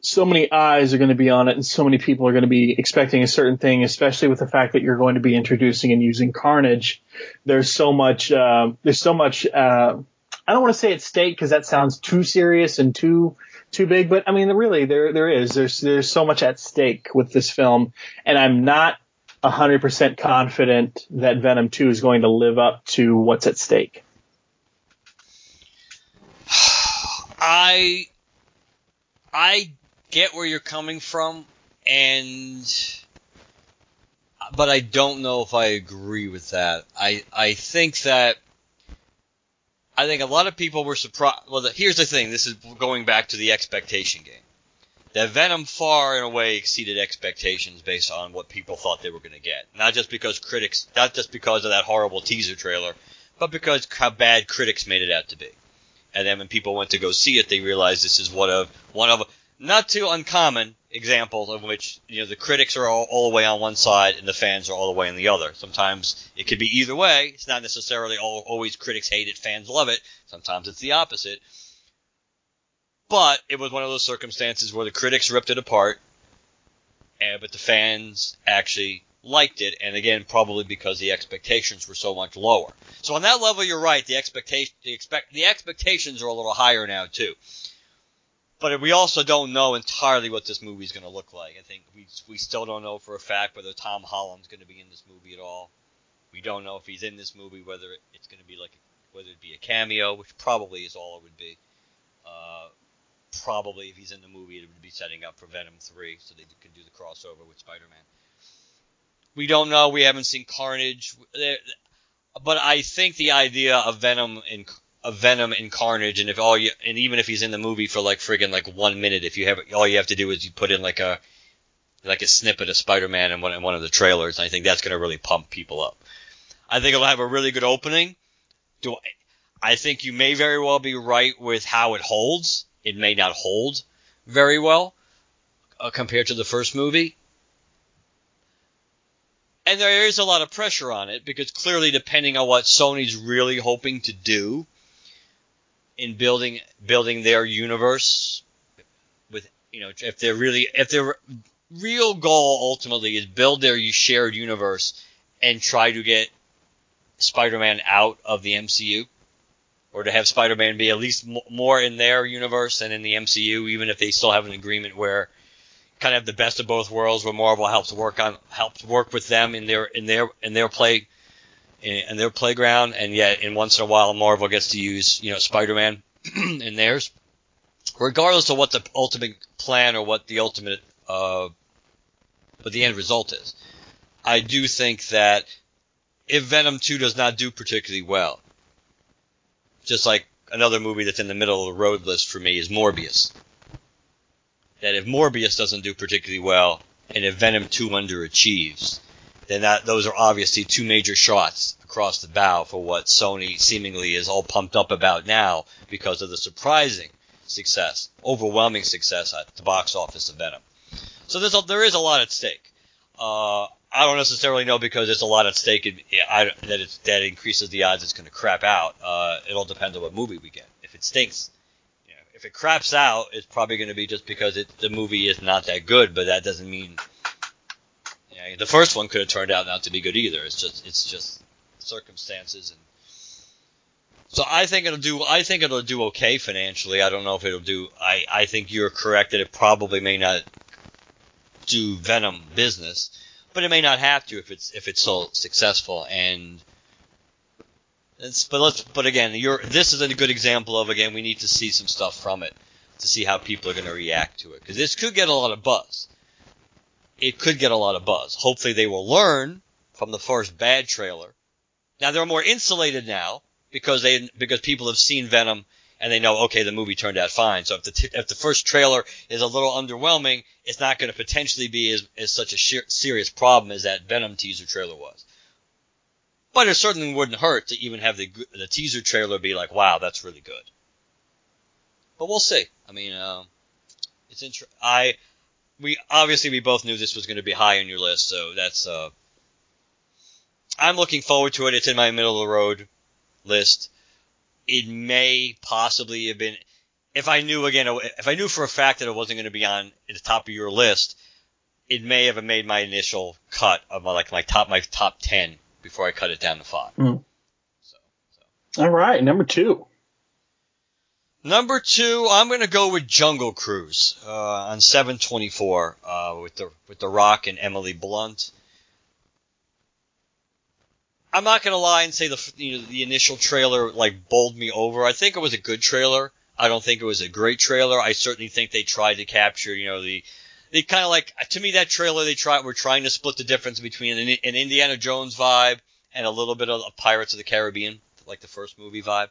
so many eyes are going to be on it and so many people are going to be expecting a certain thing, especially with the fact that you're going to be introducing and using Carnage. There's so much, uh, there's so much, uh, I don't want to say at stake because that sounds too serious and too too big, but I mean, really, there there is. There's there's so much at stake with this film, and I'm not one hundred percent confident that Venom two is going to live up to what's at stake. I I get where you're coming from, and but I don't know if I agree with that. I I think that I think a lot of people were surprised. Well, the, here's the thing. This is going back to the expectation game. That Venom far and away exceeded expectations based on what people thought they were going to get. Not just because critics, not just because of that horrible teaser trailer, but because how bad critics made it out to be. And then when people went to go see it, they realized this is one of one of not too uncommon examples of which, you know, the critics are all, all the way on one side and the fans are all the way on the other. Sometimes it could be either way. It's not necessarily all, always critics hate it, fans love it. Sometimes it's the opposite. But it was one of those circumstances where the critics ripped it apart, and, but the fans actually liked it, and again, probably because the expectations were so much lower. So on that level, you're right. The expectation, the expect, the expectations are a little higher now too. But we also don't know entirely what this movie is going to look like. I think we we still don't know for a fact whether Tom Holland's going to be in this movie at all. We don't know if he's in this movie, whether it's going to be like a, whether it be a cameo, which probably is all it would be. Uh, Probably, if he's in the movie, it would be setting up for Venom three, so they could do the crossover with Spider-Man. We don't know. We haven't seen Carnage. But I think the idea of Venom and of Venom and Carnage, and if all you, and even if he's in the movie for like friggin' like one minute, if you have all you have to do is you put in like a like a snippet of Spider-Man in one in one of the trailers, and I think that's going to really pump people up. I think it'll have a really good opening. Do I, I think you may very well be right with how it holds. It may not hold very well uh, compared to the first movie. And there is a lot of pressure on it because clearly depending on what Sony's really hoping to do in building building their universe with, you know, if they're really if their real goal ultimately is build their shared universe and try to get Spider-Man out of the M C U. Or to have Spider-Man be at least more in their universe than in the M C U, even if they still have an agreement where kind of the best of both worlds, where Marvel helps work on helps work with them in their in their in their play in their playground, and yet in once in a while Marvel gets to use you know Spider-Man in theirs. Regardless of what the ultimate plan or what the ultimate uh, what the end result is, I do think that if Venom two does not do particularly well. Just like another movie that's in the middle of the road list for me is Morbius. That if Morbius doesn't do particularly well, and if Venom two underachieves, then that, those are obviously two major shots across the bow for what Sony seemingly is all pumped up about now because of the surprising success, overwhelming success at the box office of Venom. So there's a, there is a lot at stake. Uh, I don't necessarily know because there's a lot at stake in, I, that it's, that increases the odds it's going to crap out. Uh, it all depends on what movie we get. If it stinks, you know, if it craps out, it's probably going to be just because it, the movie is not that good. But that doesn't mean you know, the first one could have turned out not to be good either. It's just it's just circumstances, and so I think it'll do. I think it'll do okay financially. I don't know if it'll do. I, I think you're correct that it probably may not do Venom business. But it may not have to if it's if it's so successful. And it's, but let's but again, you're, this is a good example of again we need to see some stuff from it to see how people are going to react to it because this could get a lot of buzz. It could get a lot of buzz. Hopefully, they will learn from the first bad trailer. Now they're more insulated now because they because people have seen Venom and they know okay the movie turned out fine. So if the t- if the first trailer is a little underwhelming. It's not going to potentially be as, as such a sheer, serious problem as that Venom teaser trailer was. But it certainly wouldn't hurt to even have the the teaser trailer be like, wow, that's really good. But we'll see. I mean, uh, it's inter- I we obviously we both knew this was going to be high on your list, so that's uh, I'm looking forward to it. It's in my middle of the road list. It may possibly have been. If I knew again, if I knew for a fact that it wasn't going to be on the top of your list, it may have made my initial cut of my, like my top my top ten before I cut it down to five. Mm. So, so, all right, number two. Number two, I'm going to go with Jungle Cruise uh, on seven twenty-four uh, with the with the Rock and Emily Blunt. I'm not going to lie and say the you know, the initial trailer like bowled me over. I think it was a good trailer. I don't think it was a great trailer. I certainly think they tried to capture, you know, the they kind of like to me that trailer they tried were trying to split the difference between an, an Indiana Jones vibe and a little bit of a Pirates of the Caribbean, like the first movie vibe.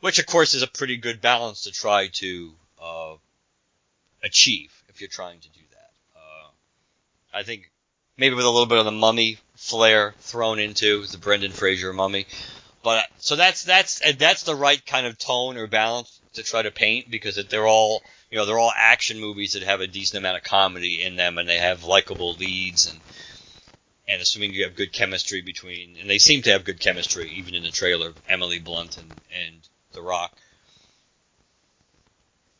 which of course is a pretty good balance to try to uh, achieve if you're trying to do that. Uh, I think maybe with a little bit of the Mummy flair thrown into the Brendan Fraser Mummy, but so that's that's that's the right kind of tone or balance to try to paint, because they're all you know they're all action movies that have a decent amount of comedy in them, and they have likable leads, and and assuming you have good chemistry between, and they seem to have good chemistry even in the trailer, Emily Blunt and, and The Rock.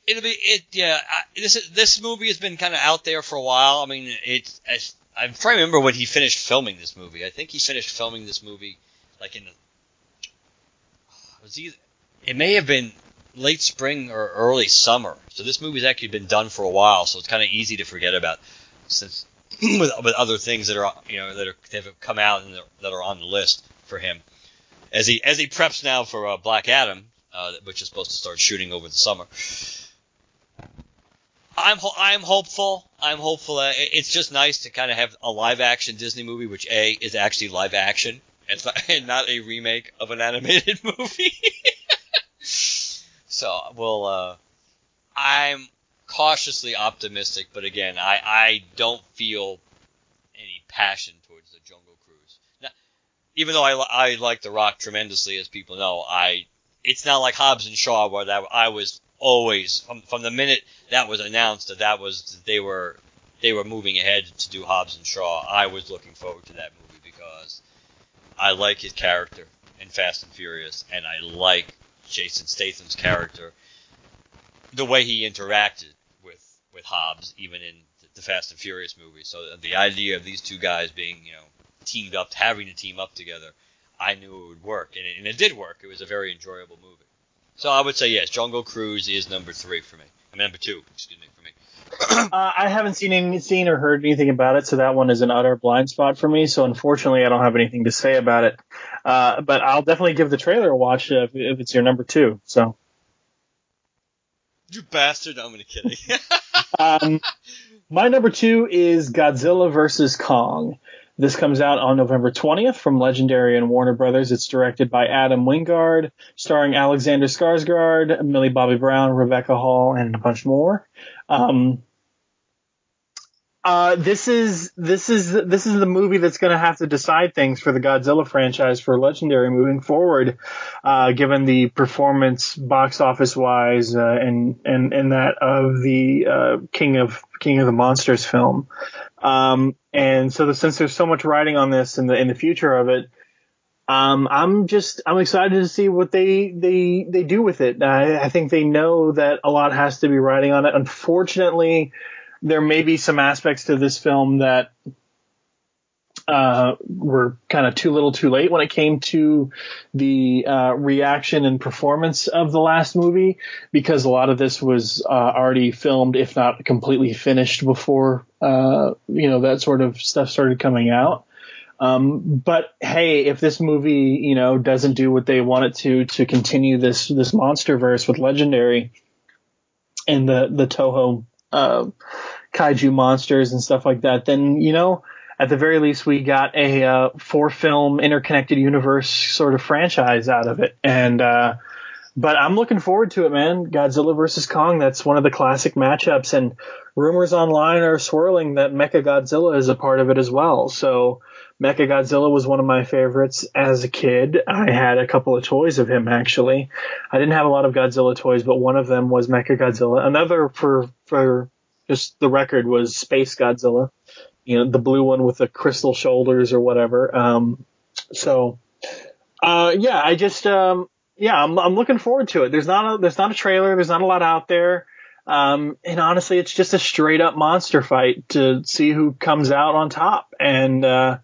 It'll be it yeah. I, this this movie has been kind of out there for a while. I mean, it's as, I'm trying to remember when he finished filming this movie. I think he finished filming this movie like in the was he, it may have been late spring or early summer. So this movie's actually been done for a while. So it's kind of easy to forget about since with, with other things that are you know that are that have come out and that are on the list for him as he as he preps now for uh, Black Adam. Uh, which is supposed to start shooting over the summer. I'm ho- I'm hopeful. I'm hopeful. Uh, it's just nice to kind of have a live-action Disney movie, which A, is actually live-action, and, and not a remake of an animated movie. So, well, uh, I'm cautiously optimistic, but again, I, I don't feel any passion towards the Jungle Cruise. Now, even though I, I like The Rock tremendously, as people know, I... It's not like Hobbs and Shaw, where that I was always from, from the minute that was announced that that was they were they were moving ahead to do Hobbs and Shaw. I was looking forward to that movie because I like his character in Fast and Furious, and I like Jason Statham's character, the way he interacted with with Hobbs, even in the, the Fast and Furious movie. So the idea of these two guys being you know teamed up, having to team up together. I knew it would work, and it, and it did work. It was a very enjoyable movie. So I would say, yes, Jungle Cruise is number three for me. I mean, number two, excuse me, for me. uh, I haven't seen any, seen or heard anything about it, so that one is an utter blind spot for me. So unfortunately, I don't have anything to say about it. Uh, but I'll definitely give the trailer a watch if, if it's your number two. So, you bastard! I'm only kidding. um, my number two is Godzilla versus Kong. This comes out on November twentieth from Legendary and Warner Brothers. It's directed by Adam Wingard, starring Alexander Skarsgård, Millie Bobby Brown, Rebecca Hall, and a bunch more. Um, uh, this is this is this is the movie that's going to have to decide things for the Godzilla franchise for Legendary moving forward, uh, given the performance box office wise uh, and and and that of the uh, King of King of the Monsters film. Um, and so the, since there's so much writing on this and the, in the future of it, um, I'm just, I'm excited to see what they, they, they do with it. I, I think they know that a lot has to be writing on it. Unfortunately, there may be some aspects to this film that, uh, were kind of too little too late when it came to the, uh, reaction and performance of the last movie, because a lot of this was, uh, already filmed, if not completely finished before, uh, you know, that sort of stuff started coming out. Um, but hey, if this movie, you know, doesn't do what they want it to, to continue this, this monsterverse with Legendary and the, the Toho, uh, kaiju monsters and stuff like that, then, you know, at the very least, we got a uh, four-film interconnected universe sort of franchise out of it. And uh, but I'm looking forward to it, man. Godzilla versus Kong, that's one of the classic matchups. And rumors online are swirling that Mechagodzilla is a part of it as well. So Mechagodzilla was one of my favorites as a kid. I had a couple of toys of him, actually. I didn't have a lot of Godzilla toys, but one of them was Mechagodzilla. Another, for, for just the record, was Space Godzilla. You know, the blue one with the crystal shoulders or whatever. Um, so, uh, yeah, I just, um, yeah, I'm, I'm looking forward to it. There's not a, there's not a trailer. There's not a lot out there. Um, and honestly, it's just a straight up monster fight to see who comes out on top. And, uh,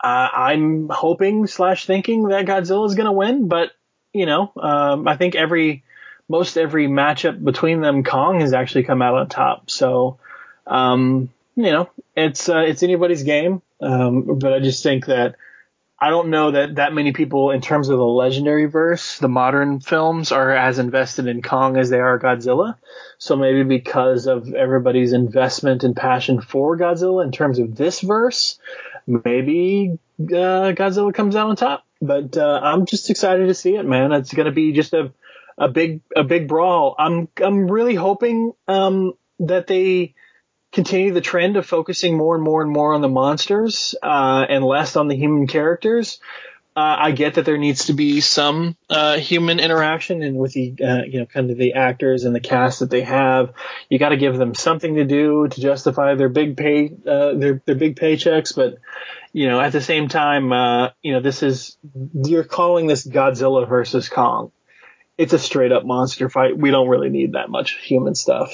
uh I'm hoping slash thinking that Godzilla is going to win, but you know, um, I think every, most every matchup between them, Kong has actually come out on top. So, um, you know, it's uh, it's anybody's game, um, but I just think that I don't know that that many people, in terms of the Legendary verse, the modern films, are as invested in Kong as they are Godzilla. So maybe because of everybody's investment and passion for Godzilla in terms of this verse, maybe uh, Godzilla comes out on top. But uh, I'm just excited to see it, man. It's going to be just a a big a big brawl. I'm I'm really hoping um, that they continue the trend of focusing more and more and more on the monsters uh, and less on the human characters. Uh, I get that there needs to be some uh, human interaction, and with the uh, you know kind of the actors and the cast that they have, you got to give them something to do to justify their big pay uh, their their big paychecks. But you know at the same time, uh, you know this is you're calling this Godzilla versus Kong. It's a straight up monster fight. We don't really need that much human stuff.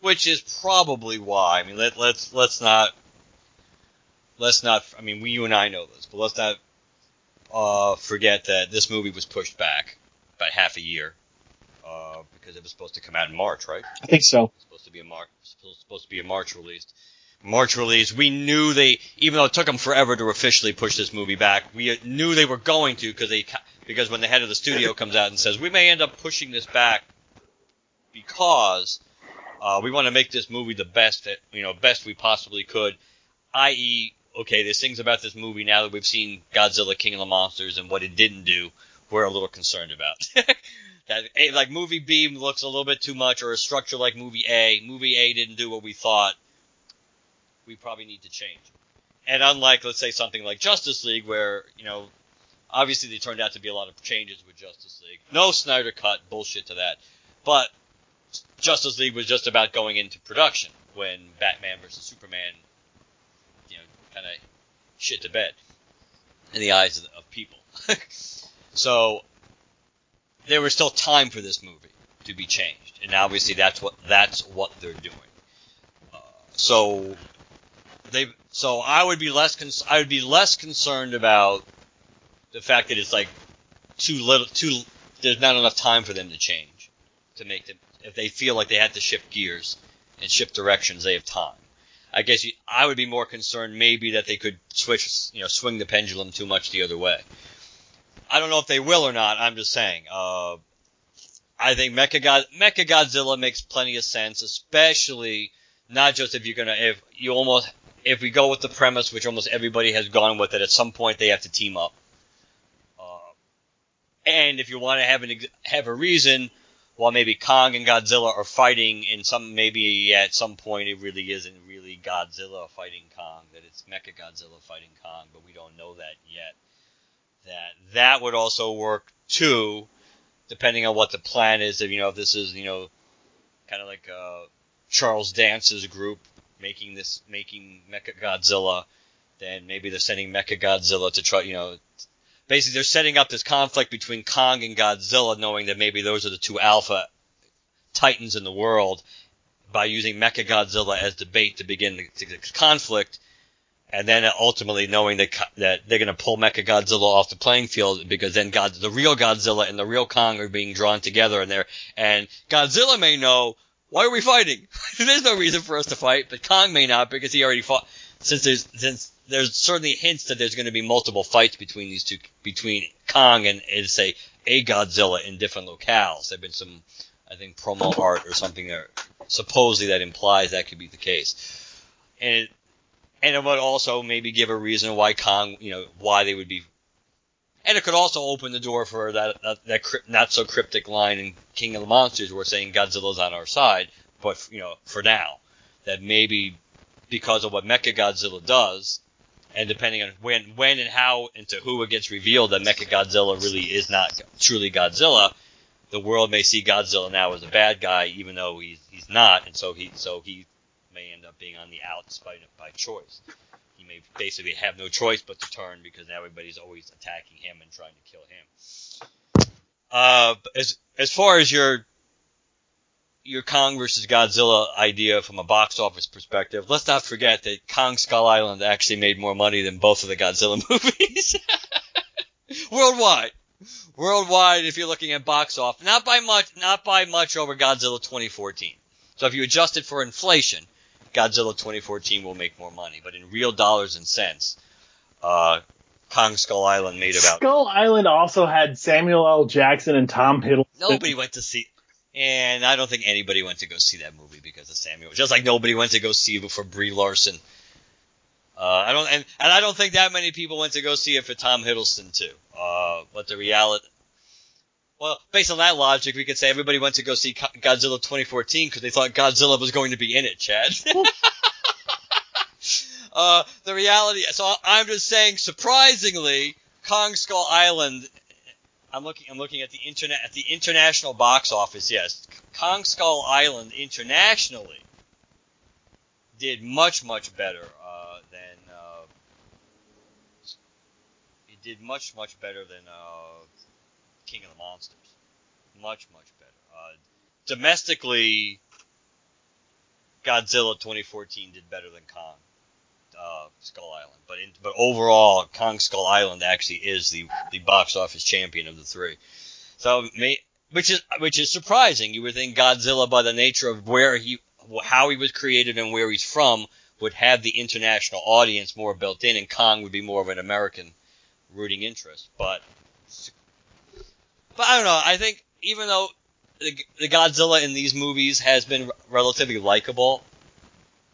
Which is probably why. I mean, let, let's let's not let's not. I mean, we you and I know this, but let's not uh, forget that this movie was pushed back about half a year uh, because it was supposed to come out in March, right? I think so. It was supposed to be a March supposed to be a March release. March release. We knew they, even though it took them forever to officially push this movie back, we knew they were going to because they. Because when the head of the studio comes out and says, we may end up pushing this back because uh, we want to make this movie the best that, you know, best we possibly could, that is, okay, there's things about this movie now that we've seen Godzilla, King of the Monsters, and what it didn't do, we're a little concerned about. That, like, movie B looks a little bit too much, or a structure like movie A. Movie A didn't do what we thought. We probably need to change. And unlike, let's say, something like Justice League, where, you know, obviously, there turned out to be a lot of changes with Justice League. No Snyder Cut, bullshit to that. But Justice League was just about going into production when Batman versus Superman, you know, kind of shit to bed in the eyes of, of people. So there was still time for this movie to be changed, and obviously that's what that's what they're doing. Uh, so they, so I would be less cons- I would be less concerned about. The fact that it's like too little, too there's not enough time for them to change, to make them. If they feel like they had to shift gears and shift directions, they have time. I guess you, I would be more concerned maybe that they could switch, you know, swing the pendulum too much the other way. I don't know if they will or not. I'm just saying. Uh, I think Mecha God, Mecha Godzilla makes plenty of sense, especially not just if you're gonna if you almost if we go with the premise which almost everybody has gone with that at some point they have to team up. And if you want to have an have a reason, while maybe Kong and Godzilla are fighting, in some maybe at some point it really isn't really Godzilla fighting Kong, that it's Mechagodzilla fighting Kong, but we don't know that yet. That that would also work too, depending on what the plan is. If you know if this is you know, kind of like uh, Charles Dance's group making this making Mechagodzilla, then maybe they're sending Mechagodzilla to try you know. Basically, they're setting up this conflict between Kong and Godzilla, knowing that maybe those are the two alpha titans in the world, by using Mechagodzilla as the bait to begin the, the conflict, and then ultimately knowing that, that they're going to pull Mechagodzilla off the playing field because then God, the real Godzilla and the real Kong are being drawn together, and they're and Godzilla may know why are we fighting? There's no reason for us to fight, but Kong may not because he already fought since there's since. There's certainly hints that there's going to be multiple fights between these two, between Kong and, and say, a Godzilla in different locales. There've been some, I think, promo art or something there, supposedly that implies that could be the case. And and it would also maybe give a reason why Kong, you know, why they would be. And it could also open the door for that that, that crypt, not so cryptic line in King of the Monsters, where saying Godzilla's on our side, but you know, for now, that maybe because of what Mechagodzilla does. And depending on when, when and how and to who it gets revealed that Mechagodzilla really is not truly Godzilla, the world may see Godzilla now as a bad guy, even though he's he's not, and so he so he may end up being on the outs by by choice. He may basically have no choice but to turn because now everybody's always attacking him and trying to kill him. Uh, as as far as your your Kong versus Godzilla idea from a box office perspective, let's not forget that Kong Skull Island actually made more money than both of the Godzilla movies. Worldwide. Worldwide, if you're looking at box office, not by much, not by much over Godzilla twenty fourteen. So if you adjust it for inflation, Godzilla twenty fourteen will make more money. But in real dollars and cents, uh, Kong Skull Island made about... Skull Island also had Samuel L. Jackson and Tom Hiddleston. Nobody went to see... And I don't think anybody went to go see that movie because of Samuel. Just like nobody went to go see it for Brie Larson. Uh, I don't, and, and I don't think that many people went to go see it for Tom Hiddleston too. Uh, but the reality, Well, based on that logic, we could say everybody went to go see Godzilla twenty fourteen because they thought Godzilla was going to be in it, Chad. uh, the reality – so I'm just saying, surprisingly, Kong Skull Island – I'm looking I'm looking at the internet at the international box office, yes. Kong Skull Island internationally did much, much better uh, than uh, – it did much, much better than uh, – King of the Monsters. Much, much better. Uh, domestically, Godzilla twenty fourteen did better than Kong uh, Skull Island. But in, but overall, Kong Skull Island actually is the, the box office champion of the three. So, may, which is which is surprising. You would think Godzilla, by the nature of where he, how he was created and where he's from, would have the international audience more built in, and Kong would be more of an American rooting interest. But But I don't know, I think even though the, the Godzilla in these movies has been r- relatively likable,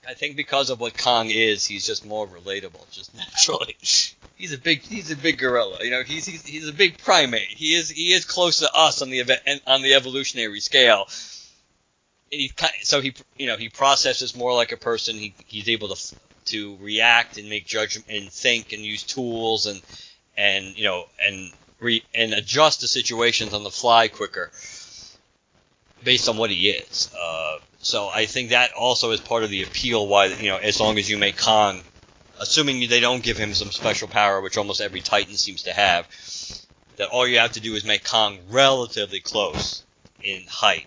I think because of what Kong is, he's just more relatable, just naturally. He's a big, he's a big gorilla, you know, he's, he's, he's a big primate. He is, he is close to us on the ev- on the evolutionary scale. And he, so he, you know, he processes more like a person. He, he's able to, to react and make judgment and think and use tools and, and, you know, and, Re- and adjust to situations on the fly quicker based on what he is. Uh, so I think that also is part of the appeal why, you know, as long as you make Kong, assuming they don't give him some special power, which almost every Titan seems to have, that all you have to do is make Kong relatively close in height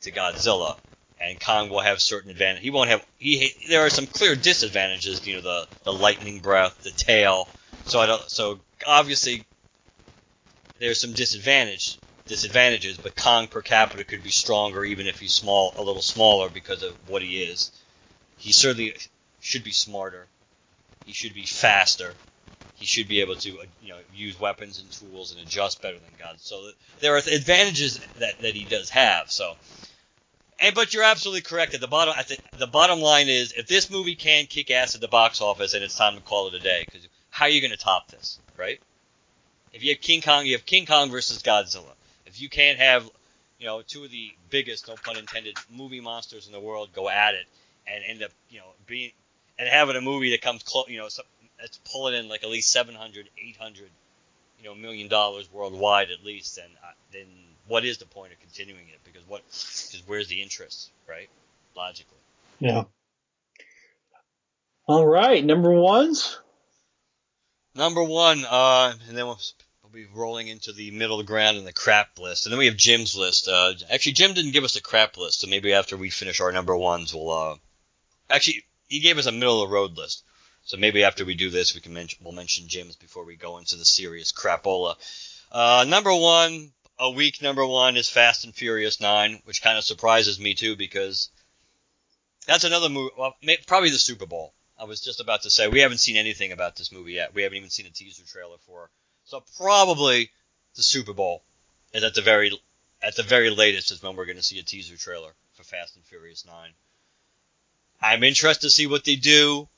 to Godzilla, and Kong will have certain advantages. He won't have – he. There are some clear disadvantages, you know, the, the lightning breath, the tail. So I don't – so obviously – there's some disadvantage, disadvantages, but Kong per capita could be stronger even if he's small, a little smaller because of what he is. He certainly should be smarter. He should be faster. He should be able to, you know, use weapons and tools and adjust better than God. So there are advantages that, that he does have. So, and but you're absolutely correct. At the bottom, at the, the bottom line is, if this movie can kick ass at the box office, then it's time to call it a day. Because how are you going to top this, right? If you have King Kong, you have King Kong versus Godzilla. If you can't have, you know, two of the biggest, no pun intended, movie monsters in the world go at it and end up, you know, being and having a movie that comes close, you know, so, that's pulling in like at least seven hundred, eight hundred, you know, million dollars worldwide at least, then then what is the point of continuing it? Because what? Because where's the interest, right? Logically. Yeah. All right, number ones. Number one, uh, and then we'll, we'll be rolling into the middle ground and the crap list. And then we have Jim's list. Uh, actually, Jim didn't give us a crap list, so maybe after we finish our number ones, we'll uh, – actually, he gave us a middle-of-the-road list. So maybe after we do this, we can men- we'll mention Jim's before we go into the serious crapola. Uh, number one, a weak number one is Fast and Furious nine, which kind of surprises me too because that's another movie well, – probably the Super Bowl. I was just about to say, we haven't seen anything about this movie yet. We haven't even seen a teaser trailer for her. So probably the Super Bowl is at the very at the very latest is when we're going to see a teaser trailer for Fast and Furious nine. I'm interested to see what they do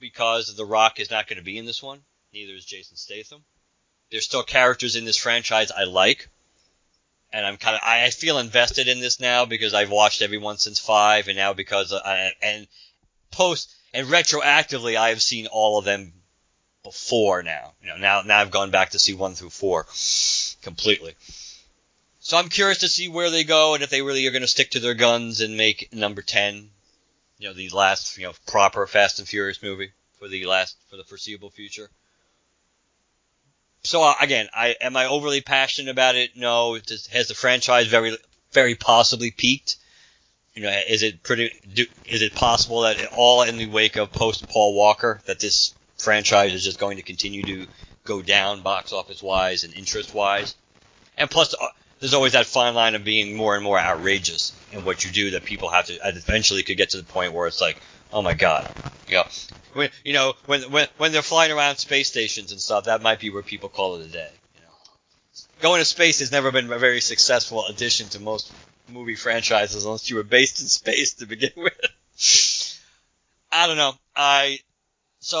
because The Rock is not going to be in this one. Neither is Jason Statham. There's still characters in this franchise I like. And I'm kind of I feel invested in this now because I've watched everyone since five and now because I, and post – and retroactively, I have seen all of them before now. You know, now, now I've gone back to see one through four completely. So I'm curious to see where they go and if they really are going to stick to their guns and make number ten, you know, the last, you know, proper Fast and Furious movie for the last for the foreseeable future. So uh, again, I am I overly passionate about it? No. It just, has the franchise very, very possibly peaked? You know, is it pretty? Do, is it possible that it all in the wake of post Paul Walker that this franchise is just going to continue to go down box office wise and interest wise? And plus, uh, there's always that fine line of being more and more outrageous in what you do that people have to eventually could get to the point where it's like, oh my god, you know, when you know when when when they're flying around space stations and stuff, that might be where people call it a day. You know, going to space has never been a very successful addition to most movie franchises unless you were based in space to begin with. I don't know. I so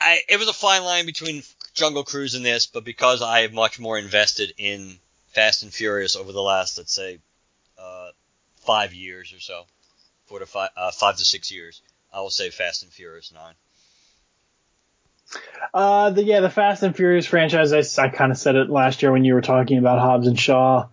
I, I it was a fine line between Jungle Cruise and this, but because I am much more invested in Fast and Furious over the last, let's say, uh, five years or so, four to five, uh, five to six years, I will say Fast and Furious nine. Uh, the, yeah, the Fast and Furious franchise, I, I kind of said it last year when you were talking about Hobbs and Shaw.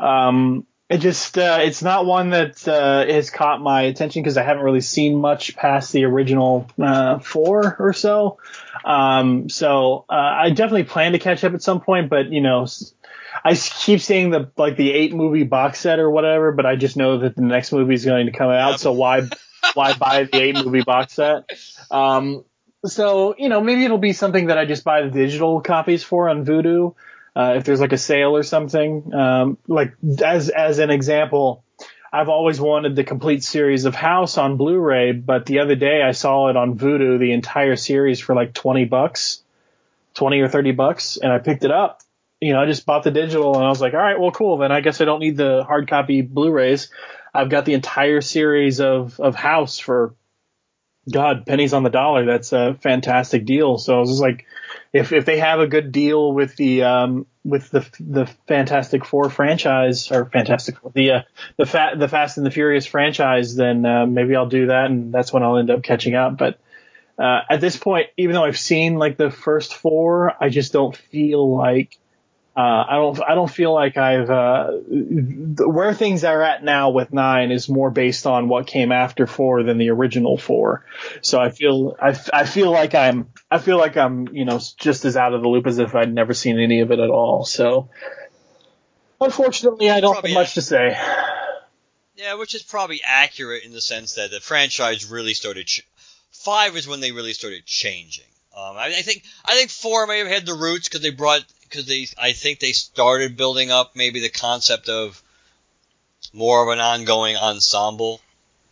Um, it just, uh, it's not one that uh, has caught my attention because I haven't really seen much past the original uh, four or so. Um, so uh, I definitely plan to catch up at some point, but, you know, I keep seeing the like the eight movie box set or whatever, but I just know that the next movie is going to come out, so why why buy the eight movie box set? Um, so, you know, maybe it'll be something that I just buy the digital copies for on Vudu, uh, if there's like a sale or something. Um, like as as an example, I've always wanted the complete series of House on Blu-ray, but the other day I saw it on Vudu, the entire series for like twenty bucks, twenty or thirty bucks, and I picked it up. You know, I just bought the digital and I was like, all right, well, cool. Then I guess I don't need the hard copy Blu-rays. I've got the entire series of, of House for, God, pennies on the dollar. That's a fantastic deal. So I was just like, if if they have a good deal with the um with the the Fantastic Four franchise or Fantastic Four, the uh, the fat the Fast and the Furious franchise, then uh, maybe I'll do that, and that's when I'll end up catching up. But uh, at this point, even though I've seen like the first four, I just don't feel like. Uh, I don't. I don't feel like I've. Uh, where things are at now with nine is more based on what came after four than the original four. So I feel. I, I feel like I'm. I feel like I'm. You know, just as out of the loop as if I'd never seen any of it at all. So, unfortunately, I don't probably have much ac- to say. Yeah, which is probably accurate in the sense that the franchise really started. Ch- five is when they really started changing. Um, I, I think. I think four may have had the roots because they brought. Because they, I think they started building up maybe the concept of more of an ongoing ensemble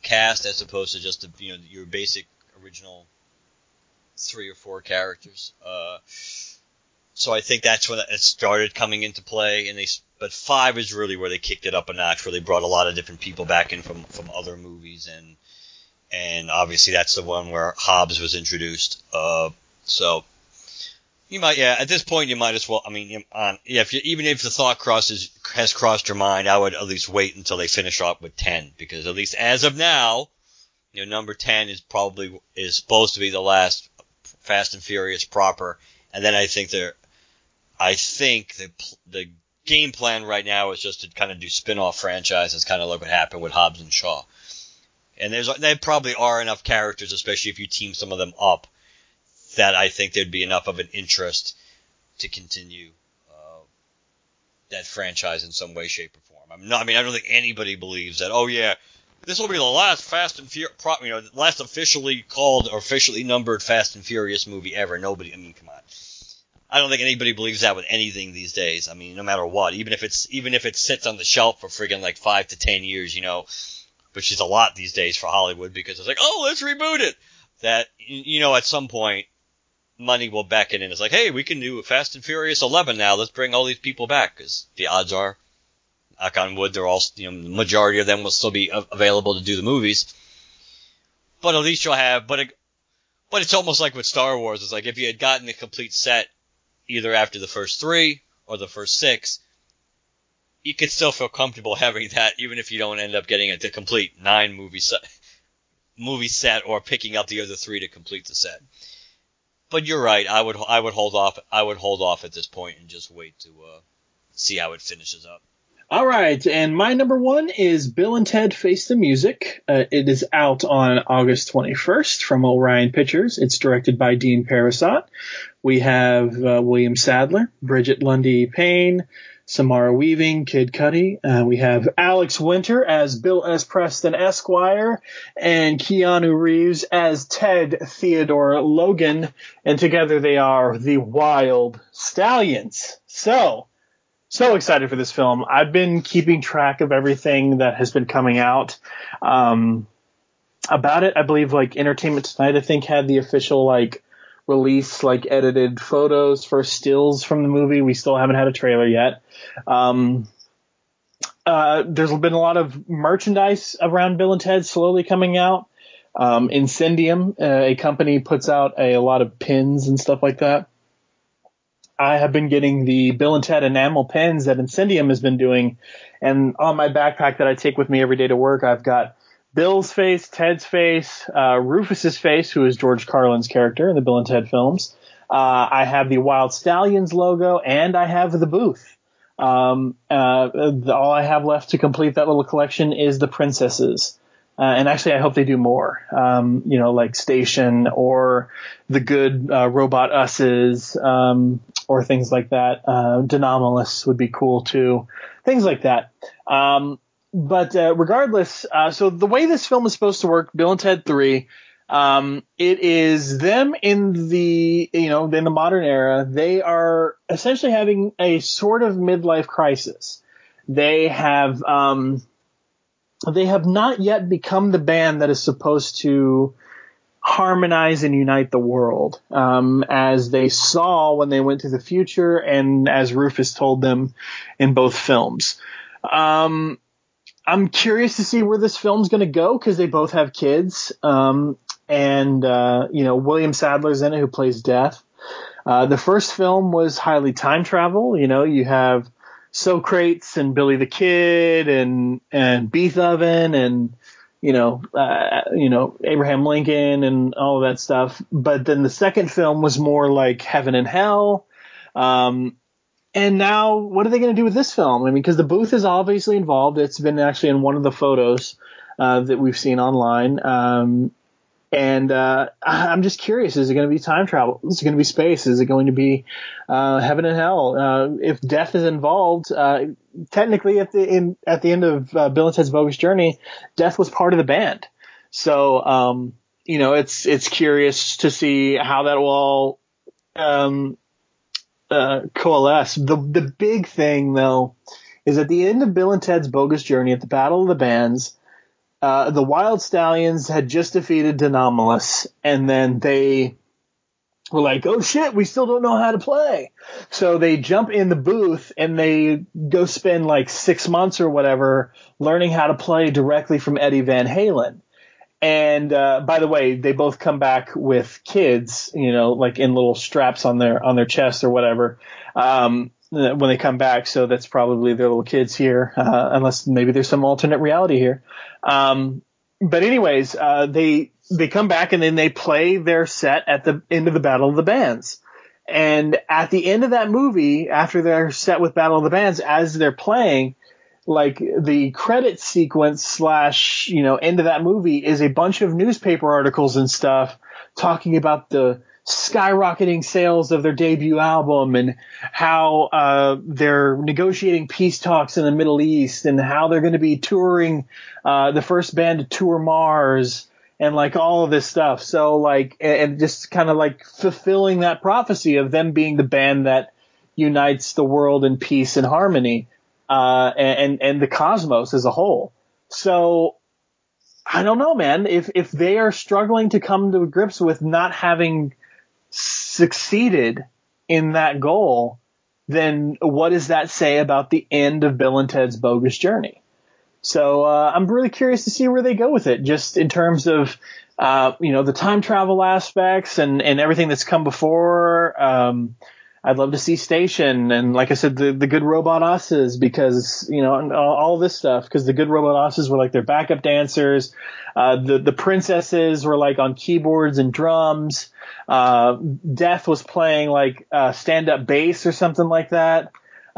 cast as opposed to just the, you know, your basic original three or four characters. Uh, so I think that's when it started coming into play. And they, but five is really where they kicked it up a notch, where they brought a lot of different people back in from, from other movies, and and obviously that's the one where Hobbs was introduced. Uh, so. You might, yeah. At this point, you might as well. I mean, um, yeah, if you, even if the thought crosses has crossed your mind, I would at least wait until they finish up with ten, because at least as of now, you know, number ten is probably is supposed to be the last Fast and Furious proper, and then I think they're, I think the the game plan right now is just to kind of do spin-off franchises, kind of like what happened with Hobbs and Shaw, and there's there probably are enough characters, especially if you team some of them up, that I think there'd be enough of an interest to continue uh, that franchise in some way, shape, or form. I'm not, I mean, I don't think anybody believes that, oh, yeah, this will be the last Fast and Furious, you know, last officially called or officially numbered Fast and Furious movie ever. Nobody, I mean, come on. I don't think anybody believes that with anything these days. I mean, no matter what, even if it's even if it sits on the shelf for friggin' like five to ten years, you know, which is a lot these days for Hollywood because it's like, oh, let's reboot it. That, you know, at some point, money will back it in. It's like, hey, we can do a Fast and Furious eleven now. Let's bring all these people back, because the odds are, knock on wood, they're all, you know, the majority of them will still be available to do the movies. But at least you'll have, but it, but it's almost like with Star Wars. It's like if you had gotten the complete set either after the first three or the first six, you could still feel comfortable having that, even if you don't end up getting the complete nine movie set, movie set, or picking up the other three to complete the set. But you're right. I would I would hold off. I would hold off at this point and just wait to uh, see how it finishes up. All right, and my number one is Bill and Ted Face the Music. Uh, it is out on August twenty-first from Orion Pictures. It's directed by Dean Parasot. We have uh, William Sadler, Bridget Lundy Payne, Samara Weaving, Kid Cudi. Uh, we have Alex Winter as Bill S. Preston Esquire and Keanu Reeves as Ted Theodore Logan. And together they are the Wild Stallions. So, so excited for this film. I've been keeping track of everything that has been coming out um, about it. I believe like Entertainment Tonight, I think, had the official like release, like edited photos for stills from the movie. We still haven't had a trailer yet. Um, uh, there's been a lot of merchandise around Bill and Ted slowly coming out. Um, Incendium, uh, a company, puts out a, a lot of pins and stuff like that. I have been getting the Bill and Ted enamel pins that Incendium has been doing. And on my backpack that I take with me every day to work, I've got Bill's face, Ted's face, uh, Rufus's face, who is George Carlin's character in the Bill and Ted films. Uh, I have the Wild Stallions logo, and I have the Booth. Um, uh, the, all I have left to complete that little collection is the princesses. Uh, and actually, I hope they do more, um, you know, like Station or the good uh, Robot Us's um, or things like that. Uh, Denomalous would be cool, too. Things like that. Um, but uh, regardless, uh, so the way this film is supposed to work, Bill and Ted three, um, it is them in the, you know, in the modern era. They are essentially having a sort of midlife crisis. They have... Um, They have not yet become the band that is supposed to harmonize and unite the world, um, as they saw when they went to the future and as Rufus told them in both films. Um, I'm curious to see where this film's going to go because they both have kids. Um, and, uh, you know, William Sadler's in it, who plays Death. Uh, the first film was highly time travel. You know, you have Socrates and Billy the Kid and and Beethoven and you know uh, you know Abraham Lincoln and all of that stuff. But then the second film was more like Heaven and Hell. Um, and now what are they going to do with this film? I mean, because the Booth is obviously involved. It's been actually in one of the photos uh, that we've seen online. Um, And uh I'm just curious, is it going to be time travel? Is it going to be space? Is it going to be uh heaven and hell? Uh if Death is involved, uh technically at the in, at the end of uh, Bill and Ted's Bogus Journey, Death was part of the band. So um you know, it's it's curious to see how that will all um uh coalesce. The the big thing though is at the end of Bill and Ted's Bogus Journey, at the Battle of the Bands, Uh, the Wild Stallions had just defeated Denomalous, and then they were like, oh shit, we still don't know how to play. So they jump in the booth and they go spend like six months or whatever learning how to play directly from Eddie Van Halen. And uh, by the way, they both come back with kids, you know, like in little straps on their on their chest or whatever. Um when they come back, so that's probably their little kids here, uh, unless maybe there's some alternate reality here. Um, but anyways, uh, they they come back and then they play their set at the end of the Battle of the Bands. And at the end of that movie, after their set with Battle of the Bands, as they're playing, like the credit sequence slash, you know, end of that movie is a bunch of newspaper articles and stuff talking about the skyrocketing sales of their debut album and how uh, they're negotiating peace talks in the Middle East and how they're going to be touring uh, the first band to tour Mars and like all of this stuff. So like, and just kind of like fulfilling that prophecy of them being the band that unites the world in peace and harmony uh, and, and the cosmos as a whole. So I don't know, man, if, if they are struggling to come to grips with not having succeeded in that goal, then what does that say about the end of Bill and Ted's Bogus Journey? So uh, I'm really curious to see where they go with it, just in terms of uh, you know, the time travel aspects and, and everything that's come before. Um, I'd love to see Station and, like I said, the, the Good Robot Us's, because you know, and all, all this stuff, because the Good Robot Us's were like their backup dancers. Uh, the the princesses were like on keyboards and drums. Uh, Death was playing like uh, stand up bass or something like that.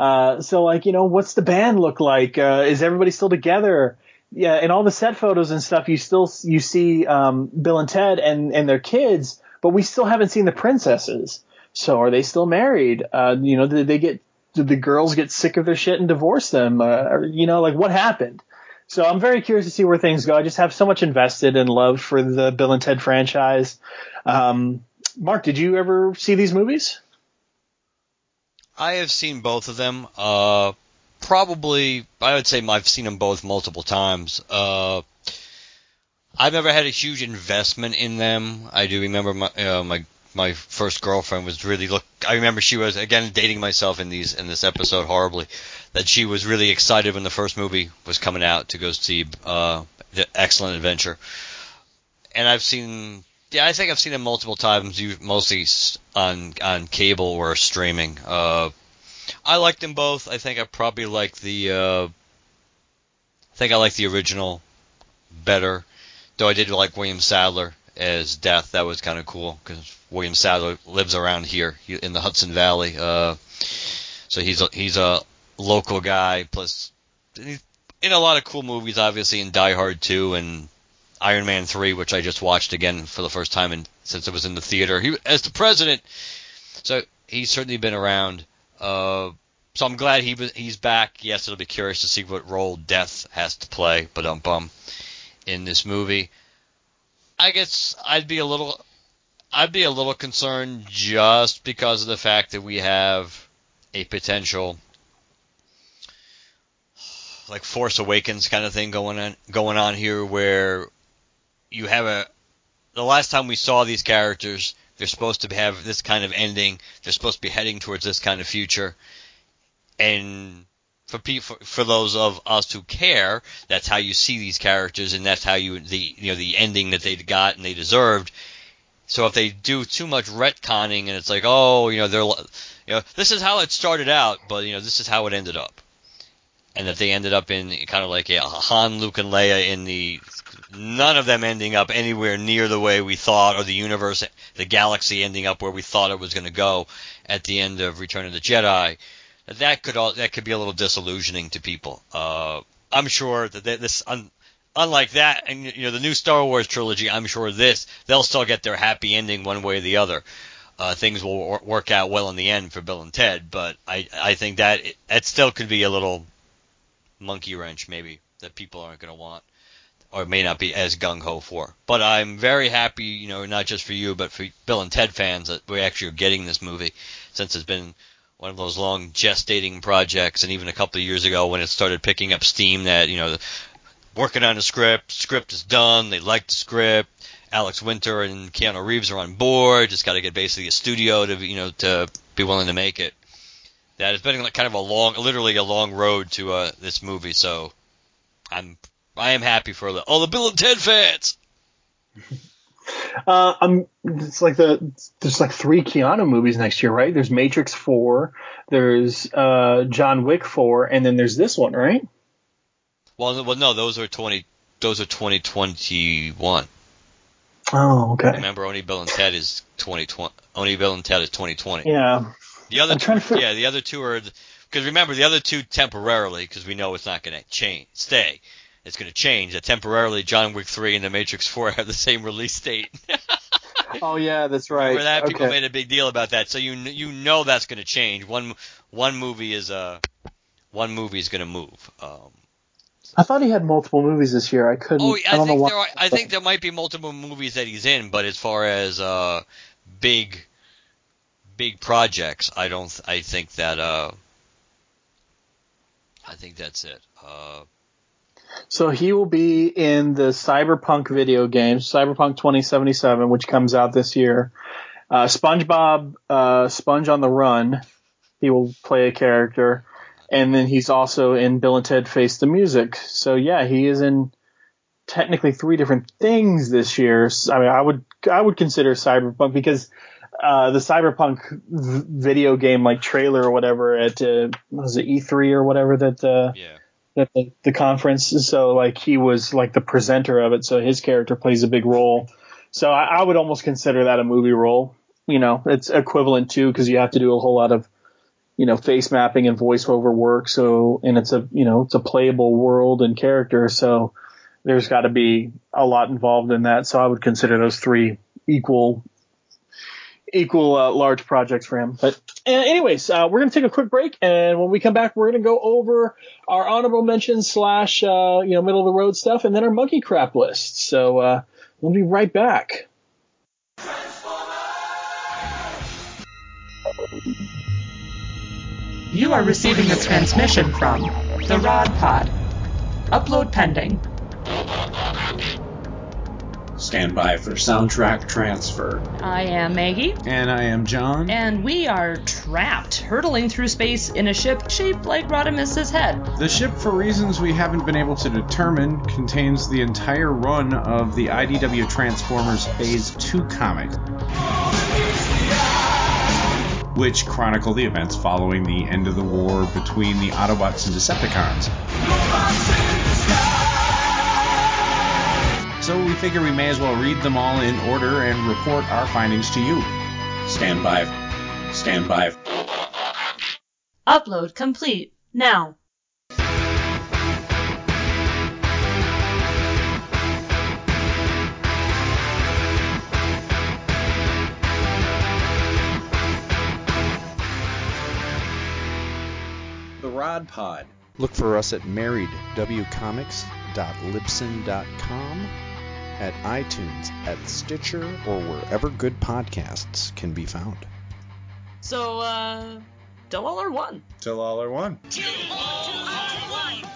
Uh, so like, you know, what's the band look like? Uh, is everybody still together? Yeah, in all the set photos and stuff, you still you see um, Bill and Ted and and their kids, but we still haven't seen the princesses. So are they still married? Uh, you know, did they get, did the girls get sick of their shit and divorce them? Uh, or, you know, like what happened? So I'm very curious to see where things go. I just have so much invested in love for the Bill and Ted franchise. Um, Mark, did you ever see these movies? I have seen both of them. Uh, probably, I would say I've seen them both multiple times. Uh, I've never had a huge investment in them. I do remember my, uh, my, My first girlfriend was really look. I remember she was again dating myself in these in this episode horribly. That she was really excited when the first movie was coming out to go see uh, The Excellent Adventure. And I've seen Yeah, I think I've seen it multiple times, mostly on on cable or streaming. Uh, I like them both. I think I probably like the. Uh, I think I like the original better, though I did like William Sadler as Death. That was kind of cool because William Sadler lives around here in the Hudson Valley, uh, so he's a, he's a local guy. Plus, he's in a lot of cool movies, obviously in Die Hard two and Iron Man three, which I just watched again for the first time in, since it was in the theater. He as the president, so he's certainly been around. Uh, so I'm glad he he's back. Yes, it'll be curious to see what role Death has to play, but um bum, in this movie. I guess I'd be a little, I'd be a little concerned just because of the fact that we have a potential like Force Awakens kind of thing going on going on here, where you have a – the last time we saw these characters, they're supposed to have this kind of ending. They're supposed to be heading towards this kind of future. And for people, for those of us who care, that's how you see these characters, and that's how you the you know the ending that they got and they deserved. So if they do too much retconning and it's like, oh, you know, they're, you know, this is how it started out, but you know, this is how it ended up. And that they ended up in kind of like a Han, Luke, and Leia in the – none of them ending up anywhere near the way we thought, or the universe, the galaxy ending up where we thought it was going to go at the end of Return of the Jedi. That could all, that could be a little disillusioning to people. Uh, I'm sure that this un, – unlike that and you know the new Star Wars trilogy, I'm sure this – they'll still get their happy ending one way or the other. Uh, things will work out well in the end for Bill and Ted, but I, I think that – that still could be a little – monkey wrench maybe that people aren't going to want or may not be as gung-ho for. But I'm very happy, you know, not just for you but for Bill and Ted fans that we actually are getting this movie, since it's been one of those long gestating projects. And even a couple of years ago when it started picking up steam, that, you know, working on a script, script is done, they like the script, Alex Winter and Keanu Reeves are on board, just got to get basically a studio to, you know, to be willing to make it. That it's been kind of a long, literally a long road to uh, this movie. So I'm, I am happy for the, all the Bill and Ted fans. Uh, I'm. It's like the there's like three Keanu movies next year, right? There's Matrix Four, there's uh, John Wick Four, and then there's this one, right? Well, well, no, those are twenty. Those are twenty twenty one. Oh, okay. Remember, only Bill and Ted is twenty twenty. Only Bill and Ted is twenty twenty. Yeah. The other two, for, yeah, the other two are because remember the other two temporarily, because we know it's not going to change, stay. It's going to change. That temporarily, John Wick three and The Matrix four have the same release date. Oh yeah, that's right. Remember that? People okay. made a big deal about that, so you you know that's going to change. One one movie is uh one movie is going to move. Um, so. I thought he had multiple movies this year. I couldn't. Oh, I, I think don't know there. Are, I think there might be multiple movies that he's in, but as far as uh big. Big projects. I don't. I think that. Uh, I think that's it. Uh, so he will be in the Cyberpunk video game, Cyberpunk twenty seventy-seven, which comes out this year. Uh, SpongeBob, uh, Sponge on the Run. He will play a character, and then he's also in Bill and Ted Face the Music. So yeah, he is in technically three different things this year. I mean, I would I would consider Cyberpunk because. Uh, the Cyberpunk video game, like trailer or whatever, at uh, what was it E three or whatever that uh, yeah. that the, the conference. So like he was like the presenter of it, so his character plays a big role. So I, I would almost consider that a movie role. You know, it's equivalent to because you have to do a whole lot of you know face mapping and voiceover work. So and it's a you know it's a playable world and character. So there's got to be a lot involved in that. So I would consider those three equal. Equal uh, large projects for him. But uh, anyways, uh, we're going to take a quick break, and when we come back, we're going to go over our honorable mentions slash uh, you know middle of the road stuff, and then our monkey crap list. So uh, we'll be right back. You are receiving a transmission from the Rod Pod. Upload pending. Stand by for soundtrack transfer. I am Maggie. And I am John. And we are trapped, hurtling through space in a ship shaped like Rodimus's head. The ship, for reasons we haven't been able to determine, contains the entire run of the I D W Transformers Phase two comic, which chronicle the events following the end of the war between the Autobots and Decepticons. So we figure we may as well read them all in order and report our findings to you. Stand by. Stand by. Upload complete now. Rod Pod. Look for us at married w comics dot libsyn dot com, at iTunes, at Stitcher, or wherever good podcasts can be found. So, uh, till all are one. Till all are one. Till all are one.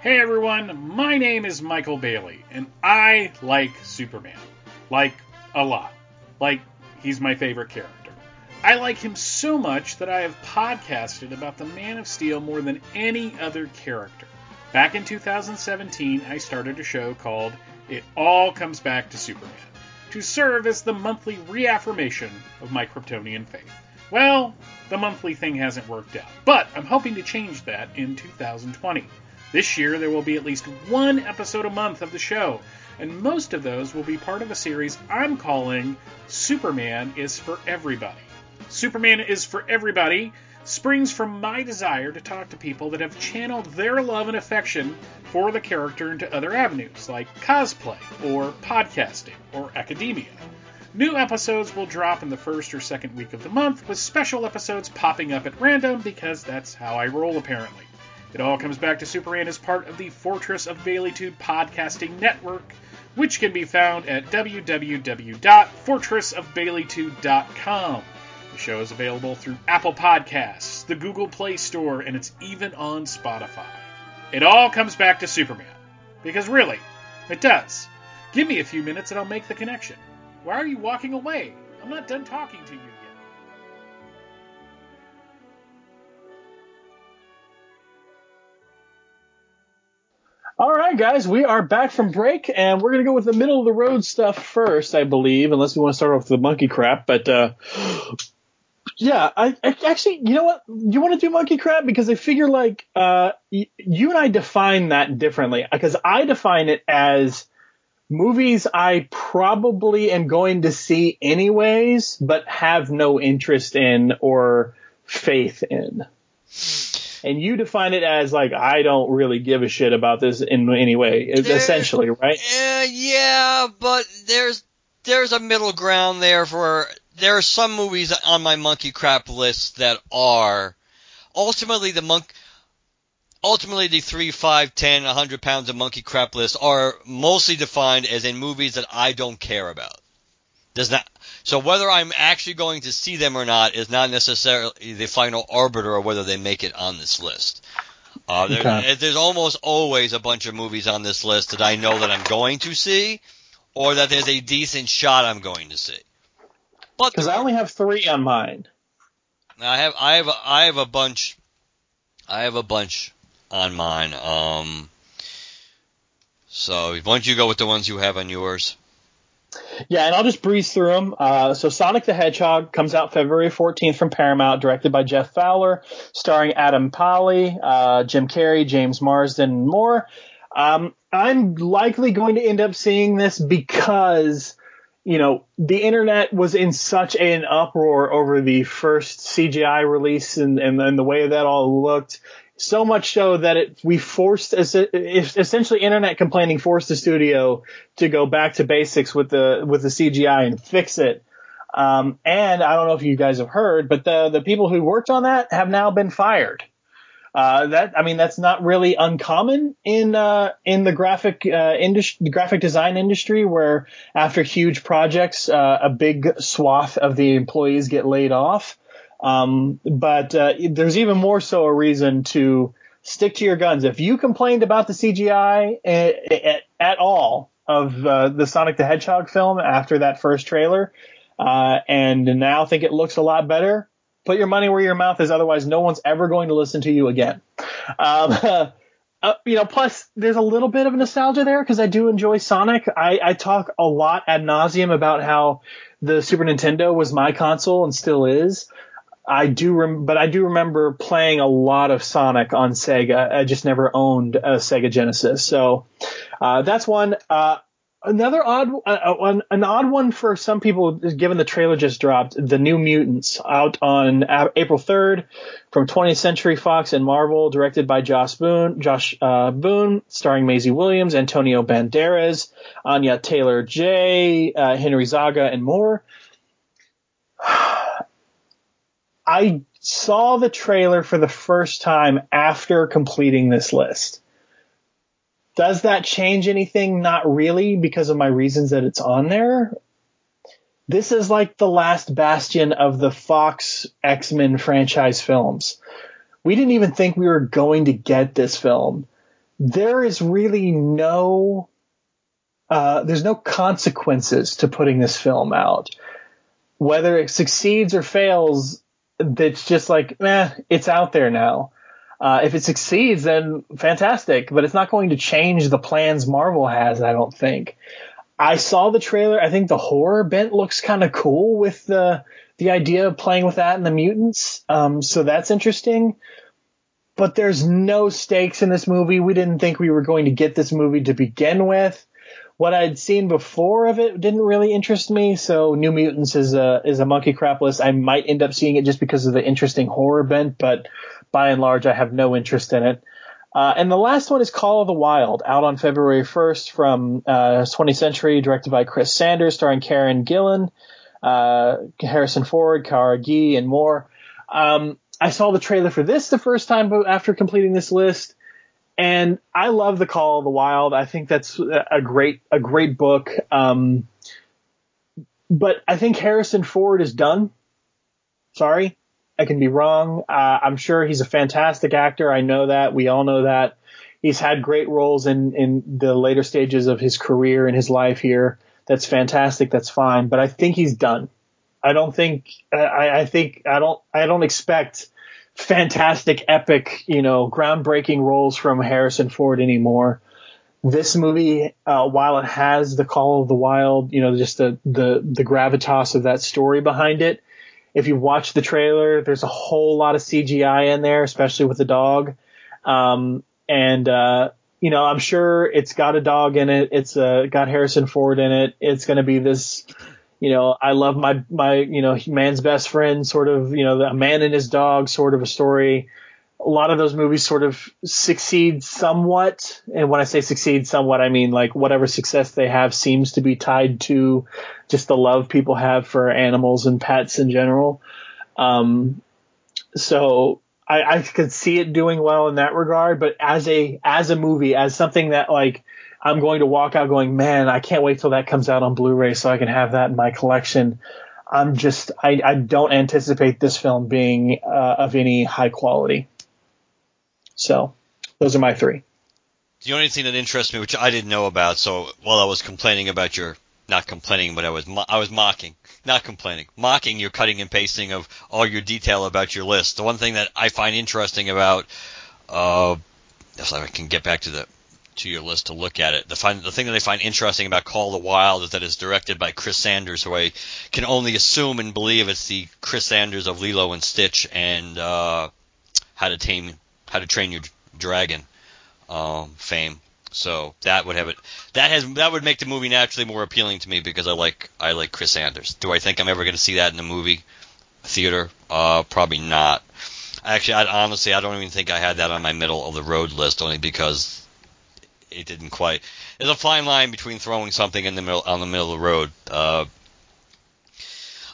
Hey everyone, my name is Michael Bailey, and I like Superman. Like, a lot. Like, he's my favorite character. I like him so much that I have podcasted about the Man of Steel more than any other character. Back in two thousand seventeen, I started a show called It All Comes Back to Superman, to serve as the monthly reaffirmation of my Kryptonian faith. Well, the monthly thing hasn't worked out, but I'm hoping to change that in two thousand twenty. This year, there will be at least one episode a month of the show, and most of those will be part of a series I'm calling Superman is for Everybody. Superman is for Everybody springs from my desire to talk to people that have channeled their love and affection for the character into other avenues, like cosplay, or podcasting, or academia. New episodes will drop in the first or second week of the month, with special episodes popping up at random, because that's how I roll, apparently. It All Comes Back to Superman as part of the Fortress of Baileytude podcasting network, which can be found at w w w dot fortress of baileytude dot com. The show is available through Apple Podcasts, the Google Play Store, and it's even on Spotify. It all comes back to Superman. Because really, it does. Give me a few minutes and I'll make the connection. Why are you walking away? I'm not done talking to you. All right, guys, we are back from break, and we're going to go with the middle-of-the-road stuff first, I believe, unless we want to start off with the monkey crap. But, uh, yeah, I, I actually, you know what? You want to do monkey crap? Because I figure, like, uh, y- you and I define that differently, because I define it as movies I probably am going to see anyways, but have no interest in or faith in. And you define it as, like, I don't really give a shit about this in any way, there, essentially, right? Uh, yeah, but there's there's a middle ground there for – there are some movies on my monkey crap list that are ultimately the monk – ultimately the three, five, ten, one hundred pounds of monkey crap list are mostly defined as in movies that I don't care about. Does not so whether I'm actually going to see them or not is not necessarily the final arbiter of whether they make it on this list. Uh, there, okay. There's almost always a bunch of movies on this list that I know that I'm going to see, or that there's a decent shot I'm going to see. But because I only have three on mine. I have I have I have a bunch. I have a bunch on mine. Um. So why don't you go with the ones you have on yours? Yeah, and I'll just breeze through them. Uh, so Sonic the Hedgehog comes out February fourteenth from Paramount, directed by Jeff Fowler, starring Adam Pally, uh, Jim Carrey, James Marsden, and more. Um, I'm likely going to end up seeing this because, you know, the internet was in such an uproar over the first C G I release and, and, and the way that all looked. So much so that it, we forced – essentially internet complaining forced the studio to go back to basics with the with the C G I and fix it. Um, and I don't know if you guys have heard, but the, the people who worked on that have now been fired. Uh, that I mean, that's not really uncommon in uh, in the graphic uh, industry, the graphic design industry, where after huge projects, uh, a big swath of the employees get laid off. Um, but uh, there's even more so a reason to stick to your guns. If you complained about the C G I at, at, at all of uh, the Sonic the Hedgehog film after that first trailer, uh, and now think it looks a lot better, put your money where your mouth is. Otherwise, no one's ever going to listen to you again. Um, uh, you know, plus there's a little bit of nostalgia there because I do enjoy Sonic. I, I talk a lot ad nauseum about how the Super Nintendo was my console and still is. I do, rem- but I do remember playing a lot of Sonic on Sega. I just never owned a Sega Genesis, so uh, that's one. Uh, Another odd, uh, an odd one for some people, given the trailer just dropped, The New Mutants, out on April third from twentieth Century Fox and Marvel, directed by Josh Boone, Josh uh, Boone, starring Maisie Williams, Antonio Banderas, Anya Taylor-Joy, uh, Henry Zaga, and more. I saw the trailer for the first time after completing this list. Does that change anything? Not really, because of my reasons that it's on there. This is like the last bastion of the Fox X-Men franchise films. We didn't even think we were going to get this film. There is really no, uh, there's no consequences to putting this film out. Whether it succeeds or fails, it's just like, eh, it's out there now. Uh, if it succeeds, then fantastic, but it's not going to change the plans Marvel has, I don't think. I saw the trailer. I think the horror bent looks kind of cool with the the idea of playing with that and the mutants, um, so that's interesting. But there's no stakes in this movie. We didn't think we were going to get this movie to begin with. What I'd seen before of it didn't really interest me, so New Mutants is a is a monkey crap list. I might end up seeing it just because of the interesting horror bent, but by and large, I have no interest in it. Uh, and the last one is Call of the Wild, out on February first from uh, twentieth Century, directed by Chris Sanders, starring Karen Gillan, uh, Harrison Ford, Kara Gee, and more. Um, I saw the trailer for this the first time after completing this list, and I love The Call of the Wild. I think that's a great a great book. Um, but I think Harrison Ford is done. Sorry. I can be wrong. Uh, I'm sure he's a fantastic actor. I know that. We all know that. He's had great roles in, in the later stages of his career and his life here. That's fantastic. That's fine. But I think he's done. I don't think I, I think I don't I don't expect fantastic, epic, you know, groundbreaking roles from Harrison Ford anymore. This movie, uh, while it has The Call of the Wild, you know, just the the, the gravitas of that story behind it. If you watch the trailer, there's a whole lot of C G I in there, especially with the dog. Um, and, uh, you know, I'm sure it's got a dog in it. It's uh, got Harrison Ford in it. It's going to be this, you know, I love my, my, you know, man's best friend sort of, you know, a man and his dog sort of a story. A lot of those movies sort of succeed somewhat. And when I say succeed somewhat, I mean like whatever success they have seems to be tied to just the love people have for animals and pets in general. Um, so I, I could see it doing well in that regard, but as a, as a movie, as something that like, I'm going to walk out going, man, I can't wait till that comes out on Blu-ray so I can have that in my collection. I'm just, I, I don't anticipate this film being uh, of any high quality. So those are my three. The only thing that interests me, which I didn't know about, so while I was complaining about your – not complaining, but I was mo- I was mocking. Not complaining. Mocking your cutting and pasting of all your detail about your list. The one thing that I find interesting about uh, – if I can get back to the to your list to look at it. The, find, the thing that I find interesting about Call of the Wild is that it's directed by Chris Sanders, who I can only assume and believe it's the Chris Sanders of Lilo and Stitch and uh, How to Tame – How to Train Your Dragon um, fame, so that would have it. That has that would make the movie naturally more appealing to me because I like I like Chris Sanders. Do I think I'm ever going to see that in the movie theater? Uh, probably not. Actually, I, honestly, I don't even think I had that on my middle of the road list, only because it didn't quite. There's a fine line between throwing something in the middle on the middle of the road. Uh,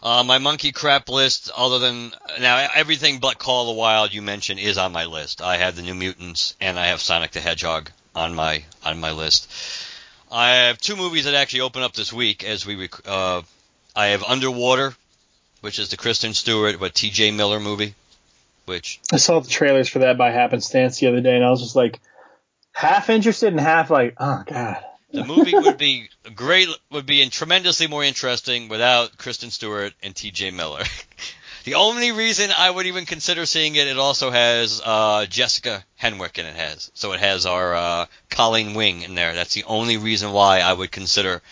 Uh, my monkey crap list, other than Now, everything but Call of the Wild you mentioned is on my list. I have the New Mutants, and I have Sonic the Hedgehog on my on my list. I have two movies that actually open up this week as we rec- uh, I have Underwater, which is the Kristen Stewart but T J Miller movie. Which I saw the trailers for that by happenstance the other day, and I was just like half interested and half like, oh god. The movie would be great, would be in tremendously more interesting without Kristen Stewart and T J Miller. The only reason I would even consider seeing it, it also has uh, Jessica Henwick in it. Has so it has our uh, Colleen Wing in there. That's the only reason why I would consider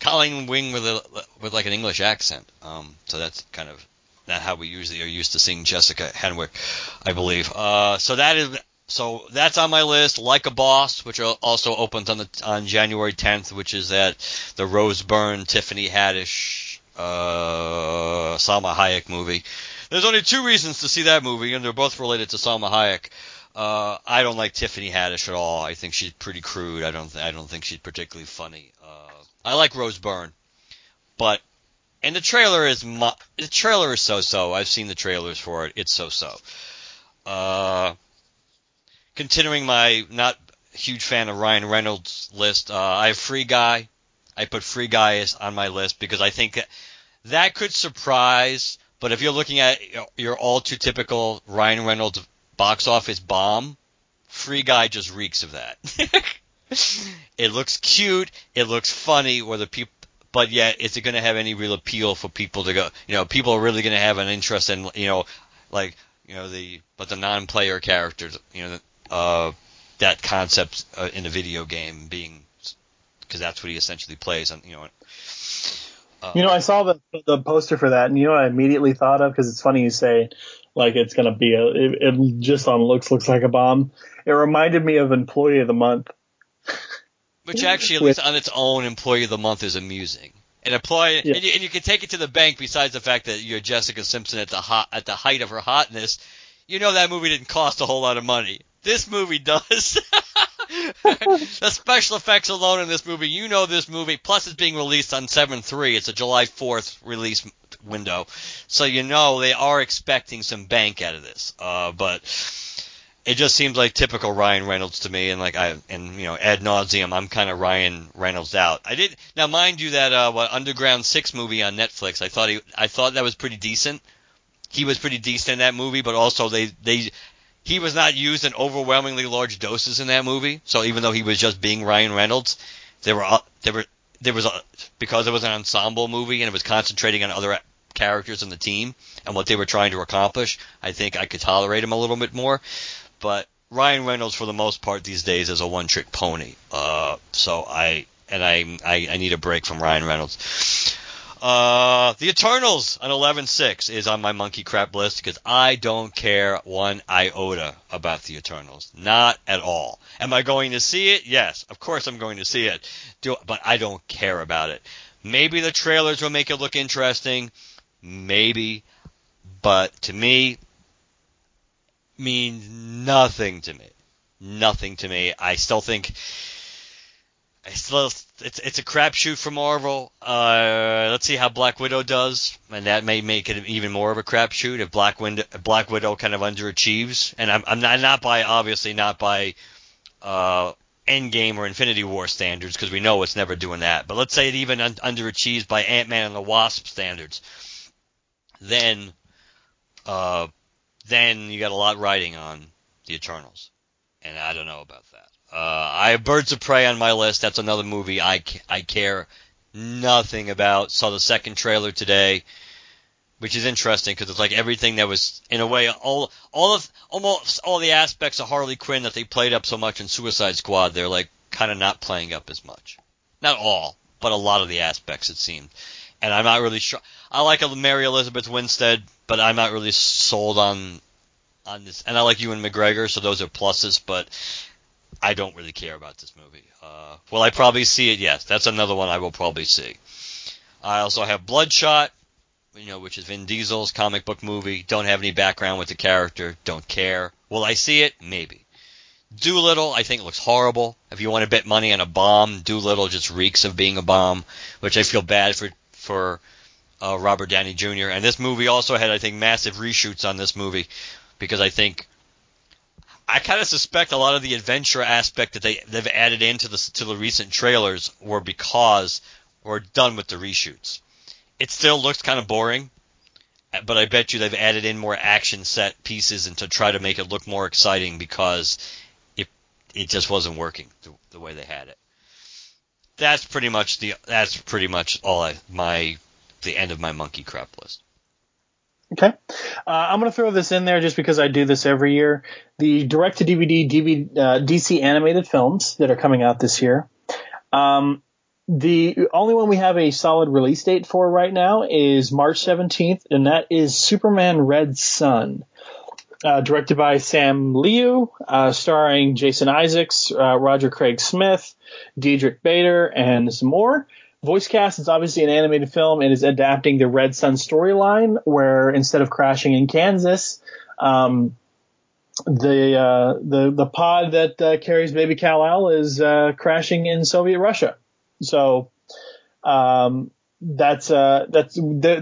Colleen Wing with a with like an English accent. Um, so that's kind of not how we usually are used to seeing Jessica Henwick, I believe. Uh, so that is so that's on my list. Like a Boss, which also opens on the on January tenth, which is that the Rose Byrne, Tiffany Haddish, Uh, Salma Hayek movie. There's only two reasons to see that movie, and they're both related to Salma Hayek. Uh, I don't like Tiffany Haddish at all. I think she's pretty crude. I don't. Th- I don't think she's particularly funny. Uh, I like Rose Byrne, but and the trailer is mo- the trailer is so-so. I've seen the trailers for it. It's so-so. Uh, continuing my not huge fan of Ryan Reynolds list, uh, I have Free Guy. I put Free Guy on my list because I think that, that could surprise, but if you're looking at your all-too-typical Ryan Reynolds box office bomb, Free Guy just reeks of that. It looks cute, it looks funny, whether people, but yet is it going to have any real appeal for people to go? You know, people are really going to have an interest in, you know, like you know the but the non-player characters, you know, uh, that concept uh, in a video game being. Because that's what he essentially plays. And you know, uh, you know, I saw the the poster for that, and you know what I immediately thought of? Because it's funny you say, like, it's going to be a it, it just on looks looks like a bomb. It reminded me of Employee of the Month, which actually, at least on its own, Employee of the Month is amusing. And employee, yeah. and, you, and you can take it to the bank. Besides the fact that you're Jessica Simpson at the hot at the height of her hotness, you know that movie didn't cost a whole lot of money. This movie does. The special effects alone in this movie, you know this movie, plus it's being released on seven three. It's a July fourth release window. So you know they are expecting some bank out of this. Uh, but it just seems like typical Ryan Reynolds to me, and like I and you know ad nauseum, I'm kind of Ryan Reynolds out. I did now, mind you, that uh, what Underground six movie on Netflix. I thought he, I thought that was pretty decent. He was pretty decent in that movie, but also they they. He was not used in overwhelmingly large doses in that movie, so even though he was just being Ryan Reynolds, there were there were there was a, because it was an ensemble movie and it was concentrating on other characters in the team and what they were trying to accomplish. I think I could tolerate him a little bit more, but Ryan Reynolds for the most part these days is a one-trick pony. Uh, so I and I, I I need a break from Ryan Reynolds. Uh, The Eternals on eleven six is on my monkey crap list because I don't care one iota about The Eternals. Not at all. Am I going to see it? Yes, of course I'm going to see it. Do, but I don't care about it. Maybe the trailers will make it look interesting. Maybe. But to me, means nothing to me. Nothing to me. I still think... It's, it's it's a crapshoot for Marvel. Uh, let's see how Black Widow does, and that may make it even more of a crapshoot if Black Wind, Black Widow kind of underachieves. And I'm I'm not, not by obviously not by uh, Endgame or Infinity War standards because we know it's never doing that. But let's say it even un- underachieves by Ant-Man and the Wasp standards. Then, uh, then you got a lot riding on the Eternals, and I don't know about that. Uh, I have Birds of Prey on my list. That's another movie I, ca- I care nothing about. Saw the second trailer today, which is interesting because it's like everything that was, in a way, all all of almost all the aspects of Harley Quinn that they played up so much in Suicide Squad, they're like kind of not playing up as much. Not all, but a lot of the aspects, it seemed. And I'm not really sure. I like Mary Elizabeth Winstead, but I'm not really sold on on this. And I like Ewan McGregor, so those are pluses, but... I don't really care about this movie. Uh, will I probably see it? Yes. That's another one I will probably see. I also have Bloodshot, you know, which is Vin Diesel's comic book movie. Don't have any background with the character. Don't care. Will I see it? Maybe. Doolittle, I think it looks horrible. If you want to bet money on a bomb, Doolittle just reeks of being a bomb, which I feel bad for for uh, Robert Downey Junior And this movie also had, I think, massive reshoots on this movie because I think I kind of suspect a lot of the adventure aspect that they they've added into the to the recent trailers were because we're done with the reshoots. It still looks kind of boring, but I bet you they've added in more action set pieces and to try to make it look more exciting because it it just wasn't working the, the way they had it. That's pretty much the that's pretty much all I, my the end of my monkey crap list. Okay, uh, I'm going to throw this in there just because I do this every year. The direct-to-D V D D V D, uh, D C animated films that are coming out this year. Um, the only one we have a solid release date for right now is March seventeenth, and that is Superman Red Son, uh, directed by Sam Liu, uh, starring Jason Isaacs, uh, Roger Craig Smith, Diedrich Bader, and some more. Voice cast is obviously an animated film. It is adapting the Red Son storyline, where instead of crashing in Kansas, um, the uh, the the pod that uh, carries baby Kal-El is uh, crashing in Soviet Russia. So um, that's uh, that's the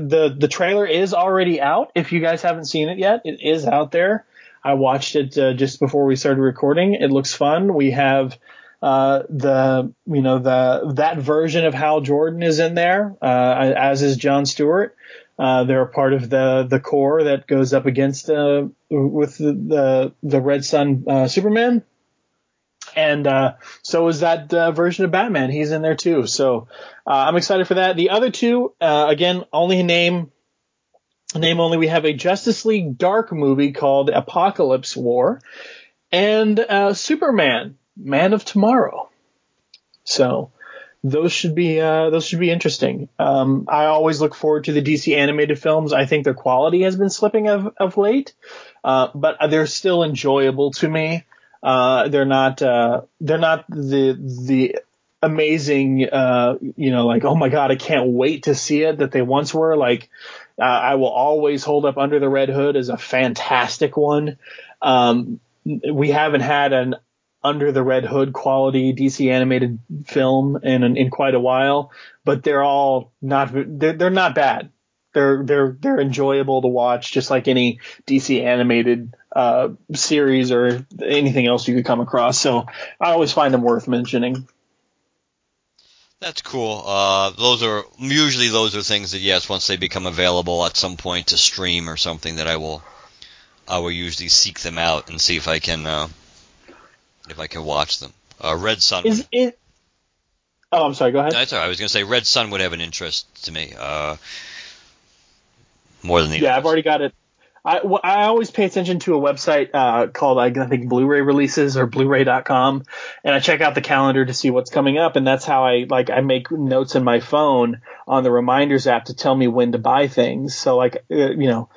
the the trailer is already out. If you guys haven't seen it yet, it is out there. I watched it uh, just before we started recording. It looks fun. We have. Uh, the you know the that version of Hal Jordan is in there, uh, as is Jon Stewart. Uh, they're a part of the the corps that goes up against uh, with the the, the Red Son uh, Superman, and uh, so is that uh, version of Batman. He's in there too. So uh, I'm excited for that. The other two, uh, again, only name name only. We have a Justice League Dark movie called Apocalypse War, and uh, Superman. Man of Tomorrow. So those should be uh, those should be interesting. Um, I always look forward to the D C animated films. I think their quality has been slipping of, of late, uh, but they're still enjoyable to me. Uh, they're not uh, they're not the the amazing uh, you know like oh my god I can't wait to see it that they once were. Like uh, I will always hold up Under the Red Hood as a fantastic one. Um, we haven't had an Under the Red Hood quality D C animated film in in quite a while, but they're all not they're, they're not bad. They're they're they're enjoyable to watch, just like any D C animated uh, series or anything else you could come across. So I always find them worth mentioning. That's cool. Uh, those are usually those are things that yes, once they become available at some point to stream or something, that I will I will usually seek them out and see if I can. Uh, If I can watch them. Uh, Red Son. Is it? Oh, I'm sorry. Go ahead. No, that's all right. I was going to say Red Son would have an interest to me. Uh, more than the Yeah, others. I've already got it. I, well, I always pay attention to a website uh, called, I think, Blu-ray Releases or Blu-ray dot com, and I check out the calendar to see what's coming up, and that's how I like I make notes in my phone on the Reminders app to tell me when to buy things. So, like, uh, you know.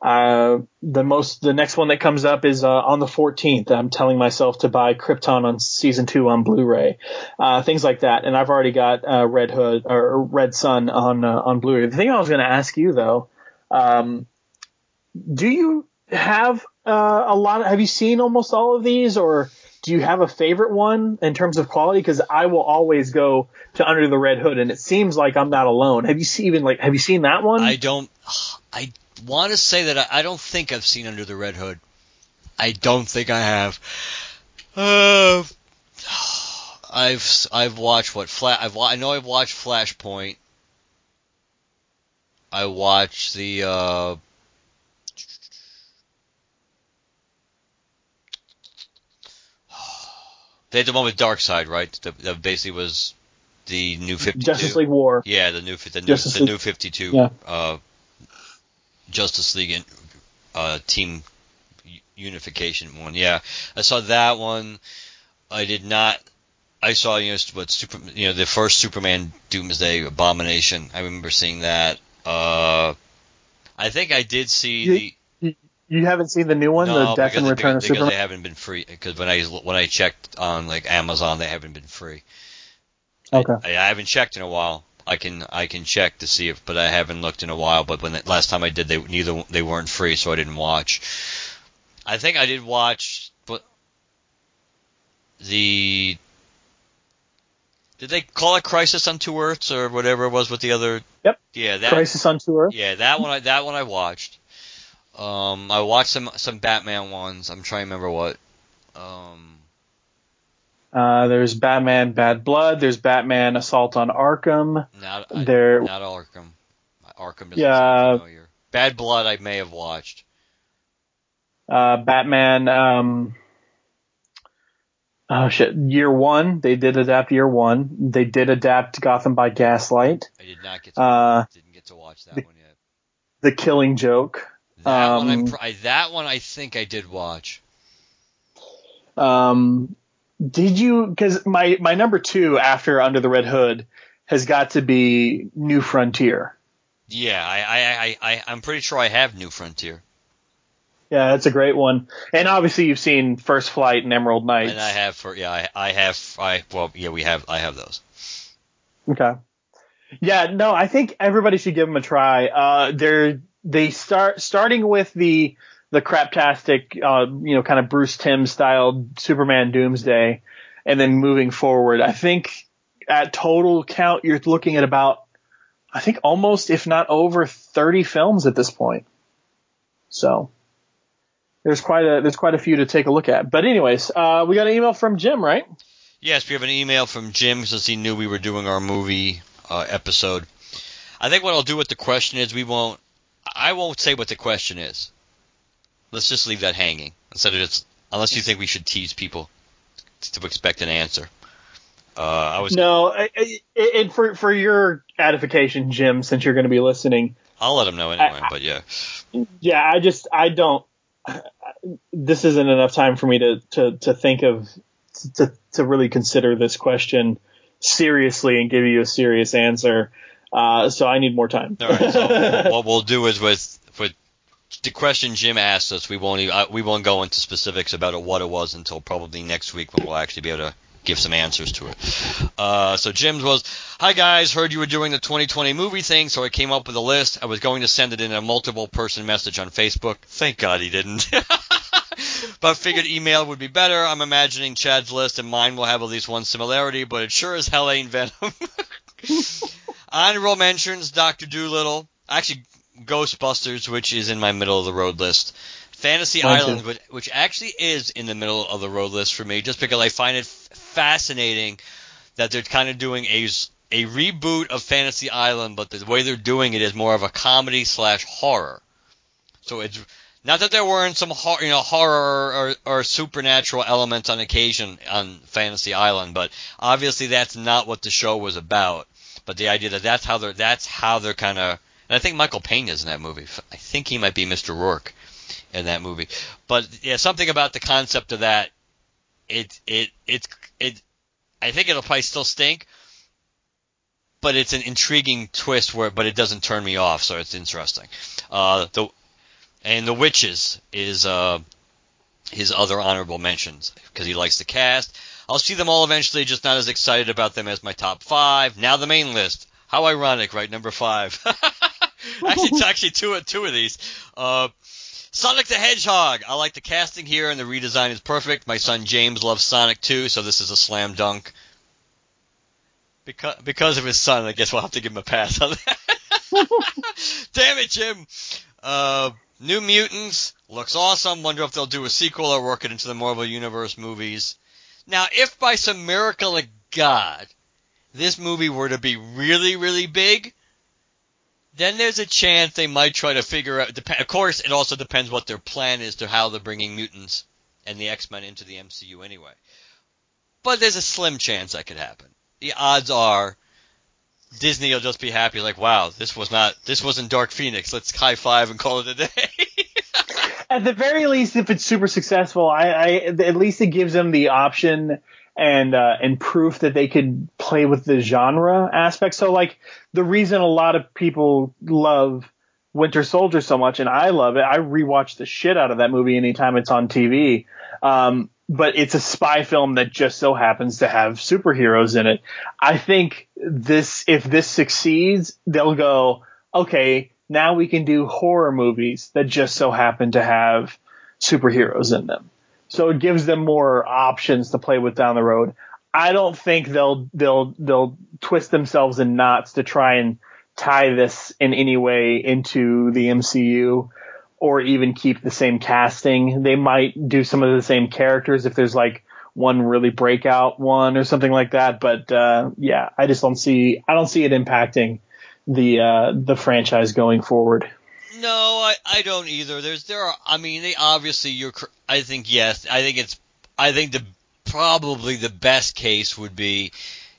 Uh, the most, the next one that comes up is, uh, on the fourteenth. I'm telling myself to buy Krypton on season two on Blu-ray, uh, things like that. And I've already got, uh, Red Hood or Red Son on, uh, on Blu-ray. The thing I was going to ask you though, um, do you have, uh, a lot of, have you seen almost all of these, or do you have a favorite one in terms of quality? Cause I will always go to Under the Red Hood, and it seems like I'm not alone. Have you seen even like, have you seen that one? I don't, I want to say that I, I don't think I've seen Under the Red Hood. I don't think I have. Uh, I've I've watched what Flash. I've I know I've watched Flashpoint. I watched the. Uh, they had the one with Darkseid, right? That, that basically was the new fifty-two. Justice League War. Yeah, the new the new, the new fifty-two. Yeah. Uh, Justice League uh, team unification one, yeah. I saw that one. I did not. I saw you know what super you know the first Superman Doomsday Abomination. I remember seeing that. Uh, I think I did see you, the. You haven't seen the new one, no, the Death and Return of Superman. Because they haven't been free. Because when I when I checked on like Amazon, they haven't been free. Okay. I, I haven't checked in a while. I can I can check to see if, but I haven't looked in a while. But when the, last time I did, they neither they weren't free, so I didn't watch. I think I did watch, but the Did they call it Crisis on Two Earths or whatever it was with the other? Yep. Yeah, that, Crisis on Two Earths. Yeah, that one. I, that one I watched. Um, I watched some some Batman ones. I'm trying to remember what. Um. Uh, there's Batman Bad Blood. There's Batman Assault on Arkham. Not I, there. Not Arkham. Arkham doesn't yeah. sound familiar. Bad Blood I may have watched. Uh, Batman. Um, oh shit! Year One. They did adapt Year One. They did adapt Gotham by Gaslight. I did not get. To, uh, didn't get to watch that the, one yet. The Killing Joke. That um, one. I'm, I, that one I think I did watch. Um. Did you? Because my, my number two after Under the Red Hood has got to be New Frontier. Yeah, I I I, I I'm pretty sure I have New Frontier. Yeah, that's a great one. And obviously, you've seen First Flight and Emerald Knights. And I have for yeah, I, I have I well yeah we have I have those. Okay. Yeah, no, I think everybody should give them a try. Uh, they're they start starting with the. The craptastic, uh, you know, kind of Bruce Timm style Superman Doomsday, and then moving forward, I think at total count you're looking at about, I think almost if not over thirty films at this point. So there's quite a there's quite a few to take a look at. But anyways, uh, we got an email from Jim, right? Yes, we have an email from Jim since he knew we were doing our movie uh, episode. I think what I'll do with the question is we won't I won't say what the question is. Let's just leave that hanging instead of just, unless you think we should tease people to expect an answer. Uh, I was no, I, I, and for for your edification, Jim, since you're going to be listening, I'll let him know anyway. I, but yeah, yeah, I just I don't. This isn't enough time for me to to, to think of to to really consider this question seriously and give you a serious answer. Uh, so I need more time. All right. So what we'll do is with with. The question Jim asked us, we won't even, we won't go into specifics about it, what it was until probably next week when we'll actually be able to give some answers to it. Uh, so Jim's was, hi guys, heard you were doing the twenty twenty movie thing, so I came up with a list. I was going to send it in a multiple-person message on Facebook. Thank God he didn't. But figured email would be better. I'm imagining Chad's list and mine will have at least one similarity, but it sure as hell ain't Venom. Honorable mentions, Doctor Dolittle. Actually, Ghostbusters, which is in my middle of the road list. Fantasy Thank Island, which, which actually is in the middle of the road list for me, just because I find it f- fascinating that they're kind of doing a, a reboot of Fantasy Island, but the way they're doing it is more of a comedy slash horror. So it's not that there weren't some hor- you know, horror or, or supernatural elements on occasion on Fantasy Island, but obviously that's not what the show was about. But the idea that that's how they're that's how they're kind of. And I think Michael Pena's in that movie. I think he might be Mister Rourke in that movie. But yeah, something about the concept of that, it it it it. I think it'll probably still stink, but it's an intriguing twist where, but it doesn't turn me off, so it's interesting. Uh, the and the Witches is uh, his other honorable mentions because he likes the cast. I'll see them all eventually, just not as excited about them as my top five. Now the main list. How ironic, right? Number five. Actually, it's actually two, two of these. Uh, Sonic the Hedgehog. I like the casting here, and the redesign is perfect. My son James loves Sonic too, so this is a slam dunk. Because, because of his son, I guess we'll have to give him a pass on that. Damn it, Jim. Uh, New Mutants. Looks awesome. Wonder if they'll do a sequel or work it into the Marvel Universe movies. Now, if by some miracle of God this movie were to be really, really big, then there's a chance they might try to figure out – of course, it also depends what their plan is to how they're bringing mutants and the X-Men into the M C U anyway. But there's a slim chance that could happen. The odds are Disney will just be happy like, wow, this was not – this wasn't Dark Phoenix. Let's high five and call it a day. At the very least, if it's super successful, I, I at least it gives them the option – and uh, and proof that they could play with the genre aspect. So, like, the reason a lot of people love Winter Soldier so much, and I love it, I rewatch the shit out of that movie anytime it's on T V. Um, but it's a spy film that just so happens to have superheroes in it. I think this, if this succeeds, they'll go, okay, now we can do horror movies that just so happen to have superheroes in them. So it gives them more options to play with down the road. I don't think they'll they'll they'll twist themselves in knots to try and tie this in any way into the M C U or even keep the same casting. They might do some of the same characters if there's like one really breakout one or something like that. But uh, yeah, I just don't see I don't see it impacting the uh, the franchise going forward. No, I, I don't either. There's there are I mean they obviously you're I think yes I think it's I think the probably the best case would be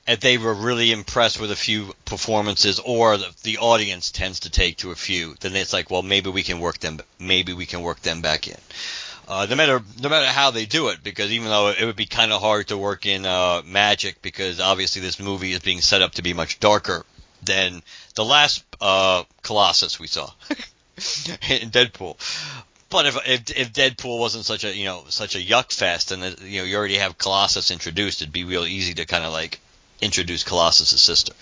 that they were really impressed with a few performances, or the, the audience tends to take to a few. Then it's like, well, maybe we can work them, maybe we can work them back in. Uh, no matter no matter how they do it, because even though it would be kind of hard to work in uh, magic, because obviously this movie is being set up to be much darker than the last uh, Colossus we saw in Deadpool. But if, if if Deadpool wasn't such a you know such a yuck fest, and you know you already have Colossus introduced, it'd be real easy to kind of like introduce Colossus's sister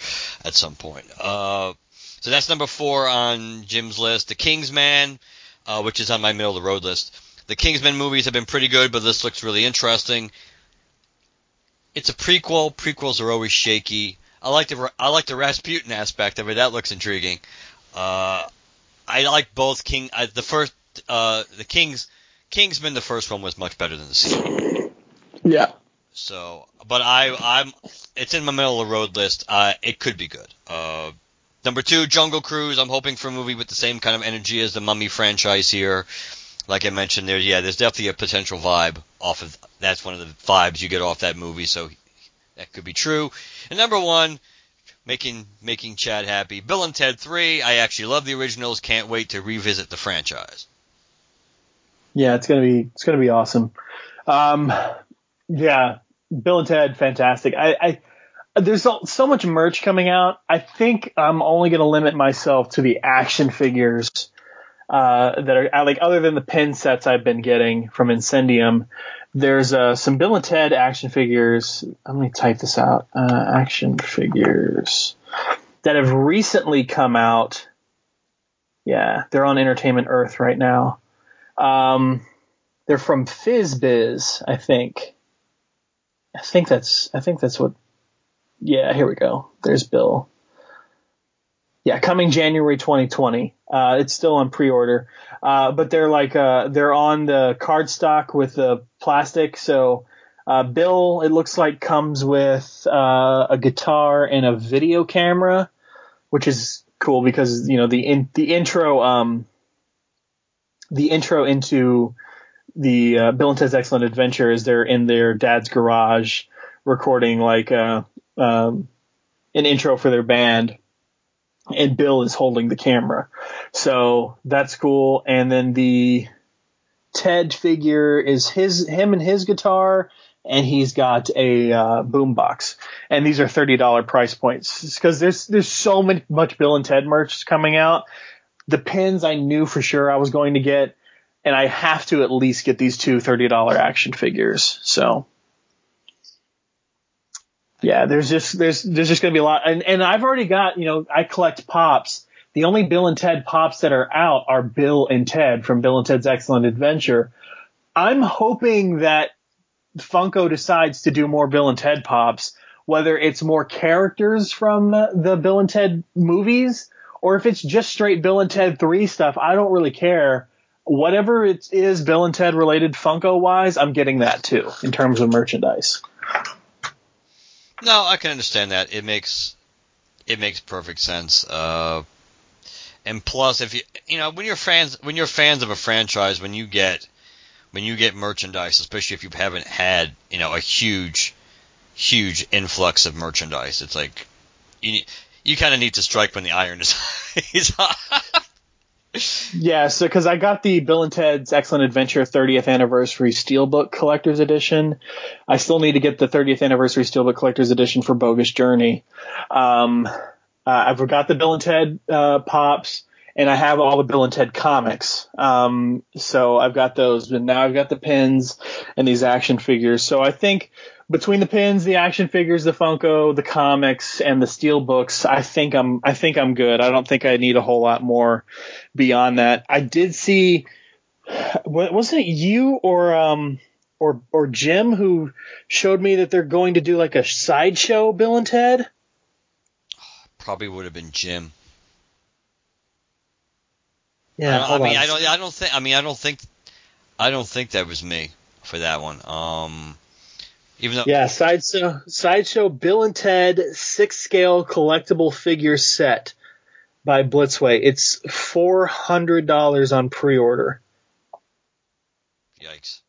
at some point. Uh, so that's number four on Jim's list. The Kingsman, uh, which is on my middle of the road list. The Kingsman movies have been pretty good, but this looks really interesting. It's a prequel. Prequels are always shaky. I like the I like the Rasputin aspect of it. That looks intriguing. Uh, I like both King. Uh, the first. Uh, the Kings, Kingsman, the first one was much better than the sequel. Yeah. So, but I, I'm, it's in my middle of the road list. Uh, it could be good. Uh, number two, Jungle Cruise. I'm hoping for a movie with the same kind of energy as the Mummy franchise here. Like I mentioned there, yeah, there's definitely a potential vibe off of, that's one of the vibes you get off that movie. So that could be true. And number one, Making making Chad happy, Bill and Ted three. I actually love the originals. Can't wait to revisit the franchise. Yeah, it's gonna be it's gonna be awesome. Um, yeah, Bill and Ted, fantastic. I, I there's so, so much merch coming out. I think I'm only gonna limit myself to the action figures uh, that are like other than the pin sets I've been getting from Incendium. There's uh, some Bill and Ted action figures. Let me type this out. Uh, action figures that have recently come out. Yeah, they're on Entertainment Earth right now. Um, they're from FizzBiz, I think. I think that's, I think that's what, yeah, here we go. There's Bill. Yeah. Coming January, twenty twenty. Uh, it's still on pre-order. Uh, but they're like, uh, they're on the cardstock with the plastic. So, uh, Bill, it looks like comes with, uh, a guitar and a video camera, which is cool because, you know, the, in, the intro, um, the intro into the uh, Bill and Ted's Excellent Adventure is they're in their dad's garage recording like uh, um, an intro for their band, and Bill is holding the camera. So that's cool. And then the Ted figure is his him and his guitar, and he's got a uh, boombox. And these are thirty dollars price points because there's there's so many, much Bill and Ted merch coming out. The pins I knew for sure I was going to get, and I have to at least get these two thirty dollars action figures. So yeah, there's just, there's, there's just going to be a lot. And, and I've already got, you know, I collect pops. The only Bill and Ted pops that are out are Bill and Ted from Bill and Ted's Excellent Adventure. I'm hoping that Funko decides to do more Bill and Ted pops, whether it's more characters from the Bill and Ted movies, or if it's just straight Bill and Ted three stuff, I don't really care. Whatever it is Bill and Ted related Funko-wise, I'm getting that too in terms of merchandise. No, I can understand that. It makes it makes perfect sense. Uh, and plus, if you you know when you're fans when you're fans of a franchise, when you get when you get merchandise, especially if you haven't had you know a huge huge influx of merchandise, it's like you. You kind of need to strike when the iron is hot. Yeah, so because I got the Bill and Ted's Excellent Adventure thirtieth Anniversary Steelbook Collector's Edition. I still need to get the thirtieth Anniversary Steelbook Collector's Edition for Bogus Journey. Um, uh, I've got the Bill and Ted uh, Pops, and I have all the Bill and Ted comics. Um, so I've got those, and now I've got the pins and these action figures. So I think between the pins, the action figures, the Funko, the comics, and the steel books, I think I'm I think I'm good. I don't think I need a whole lot more beyond that. I did see, wasn't it you or um or or Jim, who showed me that they're going to do like a sideshow Bill and Ted? Probably would have been Jim. Yeah, I, I mean, on. I don't, I don't think. I mean, I don't think, I don't think that was me for that one. Um, even though, yeah, sideshow, sideshow Bill and Ted six scale collectible figure set by Blitzway. It's four hundred dollars on pre-order. Yikes.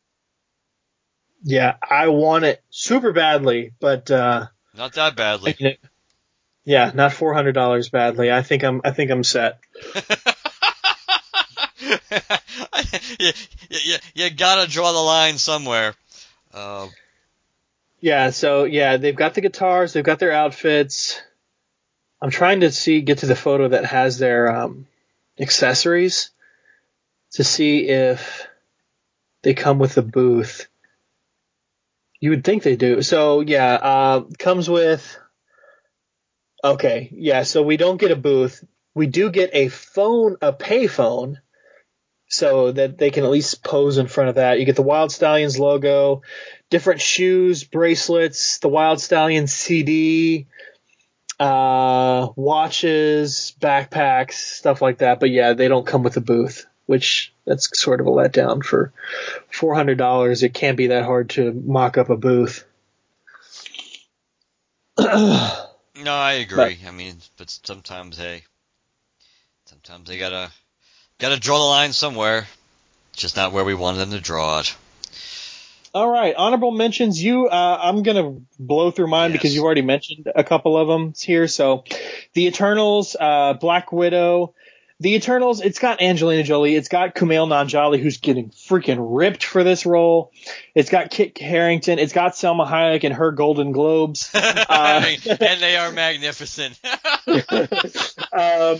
Yeah, I want it super badly, but uh, not that badly. I mean, yeah, not four hundred dollars badly. I think I'm. I think I'm set. you, you, you gotta draw the line somewhere. Uh, yeah, so yeah, they've got the guitars, they've got their outfits. I'm trying to see get to the photo that has their um, accessories to see if they come with the booth. You would think they do. So yeah, uh, comes with. Okay, yeah, so we don't get a booth. We do get a phone, a pay phone, so that they can at least pose in front of that. You get the Wild Stallions logo, different shoes, bracelets, the Wild Stallions C D, uh, watches, backpacks, stuff like that. But yeah, they don't come with a booth, which that's sort of a letdown. For four hundred dollars. It can't be that hard to mock up a booth. No, I agree. But, I mean, but sometimes, hey, sometimes they gotta gotta draw the line somewhere. It's just not where we wanted them to draw it. All right, honorable mentions. You, uh, I'm gonna blow through mine yes. because you've already mentioned a couple of them here. So, the Eternals, uh, Black Widow, the Eternals. It's got Angelina Jolie. It's got Kumail Nanjiani, who's getting freaking ripped for this role. It's got Kit Harington. It's got Selma Hayek and her Golden Globes. Uh, and they are magnificent. um,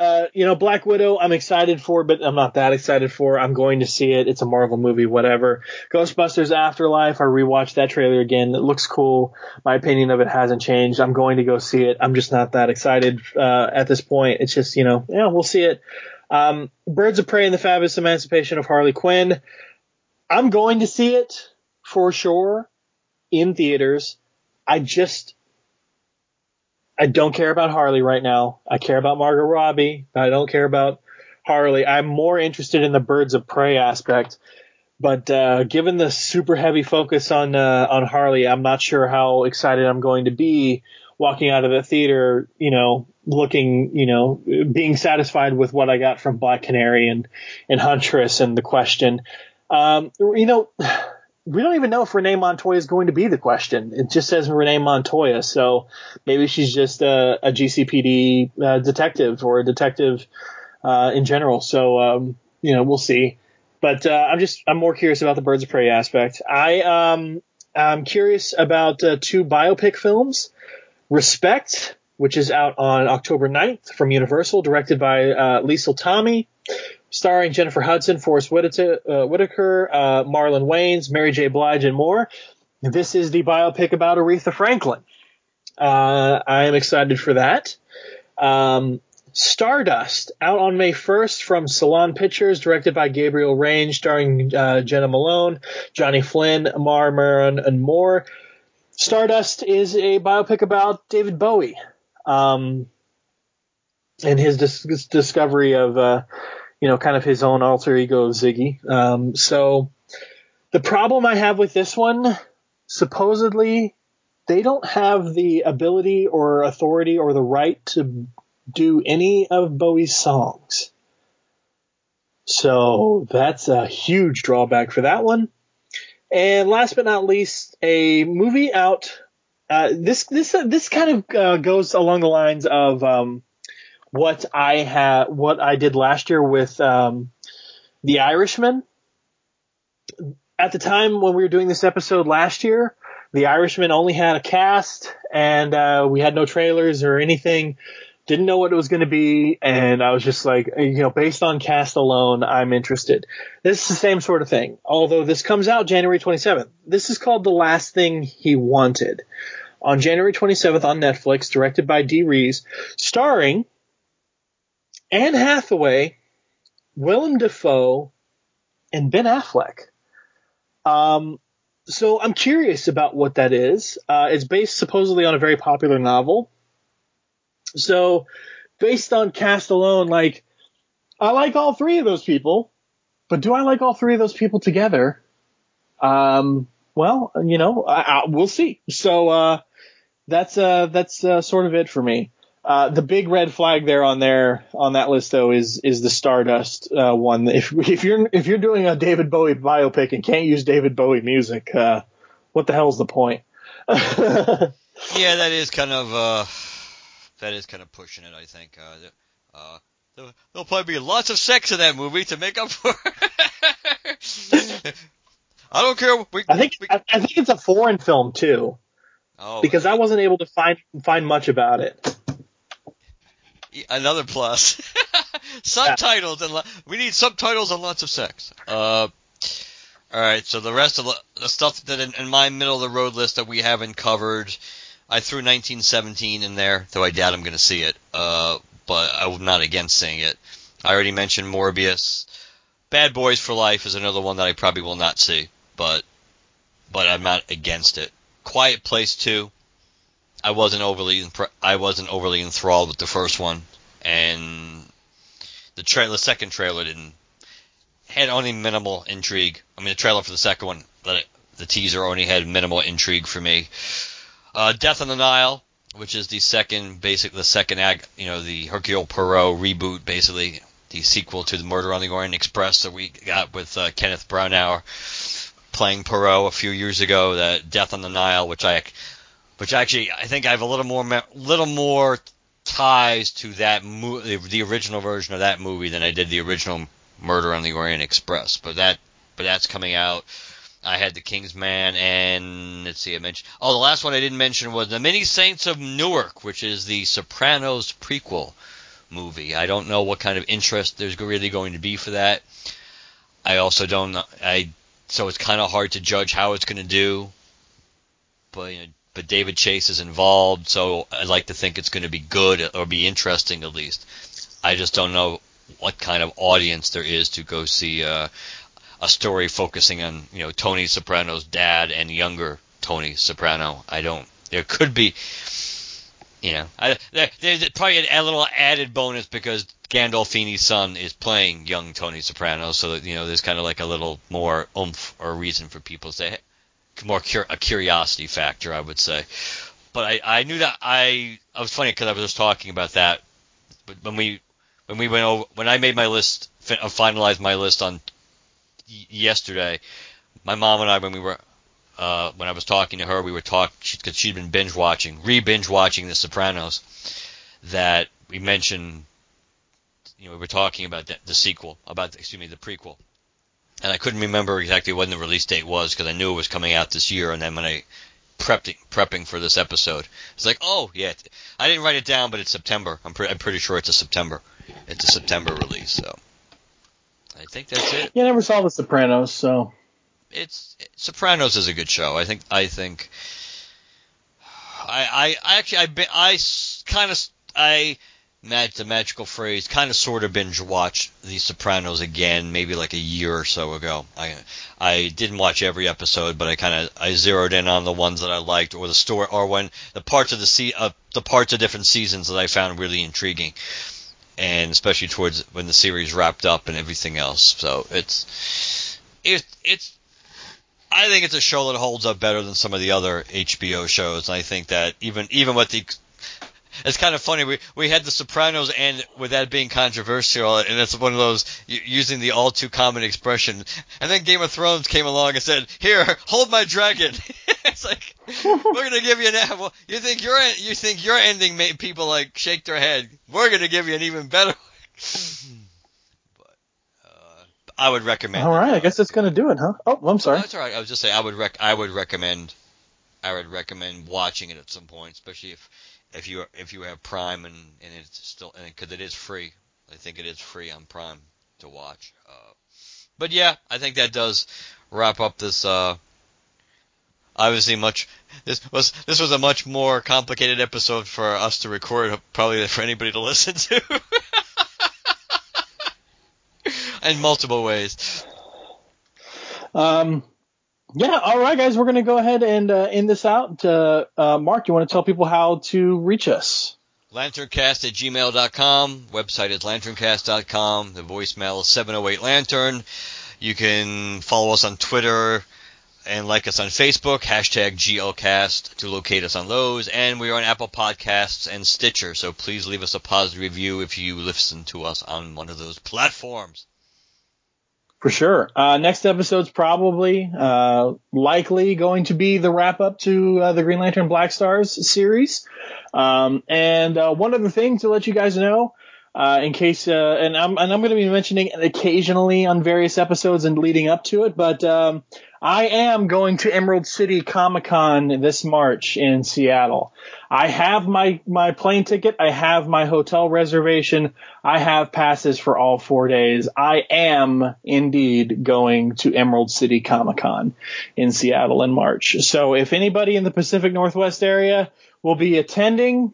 Uh, you know, Black Widow, I'm excited for, but I'm not that excited for. I'm going to see it. It's a Marvel movie, whatever. Ghostbusters Afterlife, I rewatched that trailer again. It looks cool. My opinion of it hasn't changed. I'm going to go see it. I'm just not that excited uh, at this point. It's just, you know, yeah, we'll see it. Um, Birds of Prey and the Fabulous Emancipation of Harley Quinn. I'm going to see it for sure in theaters. I just... I don't care about Harley right now. I care about Margot Robbie. I don't care about Harley. I'm more interested in the Birds of Prey aspect. But uh, given the super heavy focus on uh, on Harley, I'm not sure how excited I'm going to be walking out of the theater, you know, looking, you know, being satisfied with what I got from Black Canary and, and Huntress and The Question. Um, you know, we don't even know if Renee Montoya is going to be The Question. It just says Renee Montoya, so maybe she's just a, a G C P D uh, detective or a detective uh, in general. So, um, you know, we'll see. But uh, I'm just I'm more curious about the Birds of Prey aspect. I, um, I'm curious about uh, two biopic films, Respect, which is out on October ninth from Universal, directed by uh, Liesl Tommy. Starring Jennifer Hudson, Forrest Whitaker, uh, Whitaker uh, Marlon Wayans, Mary J. Blige, and more. This is the biopic about Aretha Franklin. Uh, I am excited for that. Um, Stardust, out on May first from Salon Pictures, directed by Gabriel Range, starring uh, Jenna Malone, Johnny Flynn, Amar Maron, and more. Stardust is a biopic about David Bowie um, and his dis- discovery of... Uh, you know, kind of his own alter ego of Ziggy. Um, so the problem I have with this one, supposedly they don't have the ability or authority or the right to do any of Bowie's songs. So that's a huge drawback for that one. And last but not least, a movie out. Uh, this this uh, this kind of uh, goes along the lines of um, – What I had, what I did last year with um, The Irishman. At the time when we were doing this episode last year, The Irishman only had a cast, and uh, we had no trailers or anything. Didn't know what it was going to be, and I was just like, you know, based on cast alone, I'm interested. This is the same sort of thing. Although this comes out January twenty-seventh. This is called The Last Thing He Wanted, on January twenty-seventh on Netflix, directed by Dee Rees, starring Anne Hathaway, Willem Dafoe, and Ben Affleck. Um, so I'm curious about what that is. Uh, it's based supposedly on a very popular novel. So based on cast alone, like, I like all three of those people, but do I like all three of those people together? Um, well, you know, I, I, we'll see. So uh, that's uh, that's uh, sort of it for me. Uh, the big red flag there on there on that list, though, is is the Stardust uh, one. If if you're if you're doing a David Bowie biopic and can't use David Bowie music, uh, what the hell's the point? Yeah, that is kind of uh, that is kind of pushing it, I think. Uh, uh, there'll probably be lots of sex in that movie to make up for it. I don't care. We, I think we, I, I think it's a foreign film too, oh, because I wasn't able to find find much about it. Another plus. Subtitles. Yeah. and lo- We need subtitles and lots of sex. Uh, all right, so the rest of the, the stuff that in, in my middle-of-the-road list that we haven't covered, I threw nineteen seventeen in there, though I doubt I'm going to see it, uh, but I'm not against seeing it. I already mentioned Morbius. Bad Boys for Life is another one that I probably will not see, but but I'm not against it. Quiet Place two. I wasn't overly impre- I wasn't overly enthralled with the first one, and the trailer, the second trailer didn't had only minimal intrigue. I mean, the trailer for the second one, but the teaser only had minimal intrigue for me. Uh, Death on the Nile, which is the second, basically the second act, you know, the Hercule Poirot reboot, basically the sequel to the Murder on the Orient Express that we got with uh, Kenneth Branagh playing Poirot a few years ago. That Death on the Nile, which I Which actually, I think I have a little more, little more ties to that mo- the original version of that movie than I did the original Murder on the Orient Express. But that, but that's coming out. I had The Kingsman, and let's see, I mentioned. Oh, the last one I didn't mention was The Many Saints of Newark, which is the Sopranos prequel movie. I don't know what kind of interest there's really going to be for that. I also don't. I so it's kind of hard to judge how it's going to do. But you know. But David Chase is involved, so I'd like to think it's going to be good or be interesting at least. I just don't know what kind of audience there is to go see uh, a story focusing on, you know, Tony Soprano's dad and younger Tony Soprano. I don't. There could be, you know, I, there, there's probably a little added bonus because Gandolfini's son is playing young Tony Soprano, so that, you know, there's kind of like a little more oomph or reason for people to say, hey. More cur- a curiosity factor, I would say. But I, I knew that I. It was funny because I was just talking about that. But when we when we went over, when I made my list, fin- finalized my list on y- yesterday, my mom and I, when we were uh, when I was talking to her, we were talking because she'd been binge watching, re binge watching The Sopranos. That we mentioned, you know, we were talking about the, the sequel, about excuse me, the prequel. And I couldn't remember exactly when the release date was because I knew it was coming out this year. And then when I prepped prepping for this episode, it's like, oh yeah, I didn't write it down, but it's September. I'm, pre- I'm pretty sure it's a September, it's a September release. So I think that's it. Yeah, I never saw The Sopranos, so it's it, Sopranos is a good show. I think I think I I, I actually I I kind of I. That's a magical phrase. Kind of, sort of binge watched The Sopranos again, maybe like a year or so ago. I I didn't watch every episode, but I kind of I zeroed in on the ones that I liked, or the story, or when the parts of the se- uh, the parts of different seasons that I found really intriguing, and especially towards when the series wrapped up and everything else. So it's it it's I think it's a show that holds up better than some of the other H B O shows, and I think that even even with the it's kind of funny. We we had The Sopranos, and with that being controversial, and that's one of those using the all too common expression. And then Game of Thrones came along and said, "Here, hold my dragon." It's like, we're gonna give you an. Well, you think your you think your ending made people like shake their head. We're gonna give you an even better one. But uh, I would recommend. All right, I guess that's gonna do it, huh? Oh, I'm sorry. No, that's all right. I was just saying I would rec- I would recommend I would recommend watching it at some point, especially if. If you if you have Prime and, and it's still and because it is free, I think it is free on Prime to watch. Uh, but yeah, I think that does wrap up this. Uh, obviously, much this was this was a much more complicated episode for us to record, probably than for anybody to listen to, in multiple ways. Um, Yeah. All right, guys, we're going to go ahead and uh, end this out. Uh, uh, Mark, you want to tell people how to reach us? Lanterncast at gmail dot com. Website is lanterncast dot com. The voicemail is seven oh eight lantern. You can follow us on Twitter and like us on Facebook, hashtag G L cast to locate us on those. And we are on Apple Podcasts and Stitcher, so please leave us a positive review if you listen to us on one of those platforms. For sure. Uh, next episode's probably, uh, likely going to be the wrap up to uh, the Green Lantern Black Stars series. Um, and uh, one other thing to let you guys know, uh, in case, uh, and I'm and I'm going to be mentioning it occasionally on various episodes and leading up to it, but um, I am going to Emerald City Comic Con this March in Seattle. I have my my plane ticket. I have my hotel reservation. I have passes for all four days. I am indeed going to Emerald City Comic-Con in Seattle in March. So if anybody in the Pacific Northwest area will be attending,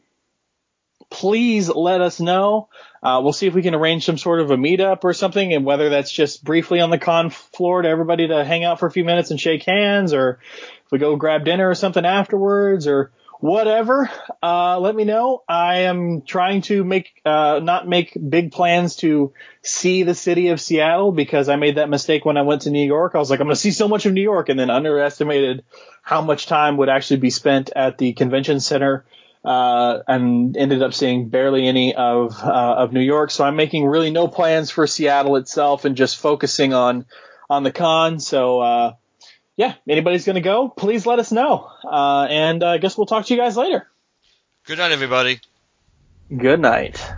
please let us know. Uh, we'll see if we can arrange some sort of a meetup or something, and whether that's just briefly on the con floor to everybody to hang out for a few minutes and shake hands, or if we go grab dinner or something afterwards, or whatever, uh, let me know. I am trying to make, uh, not make big plans to see the city of Seattle, because I made that mistake when I went to New York. I was like, I'm going to see so much of New York, and then underestimated how much time would actually be spent at the convention center, uh, and ended up seeing barely any of, uh, of New York. So I'm making really no plans for Seattle itself and just focusing on, on the con. So, uh, yeah, anybody's going to go, please let us know. Uh, and uh, I guess we'll talk to you guys later. Good night, everybody. Good night.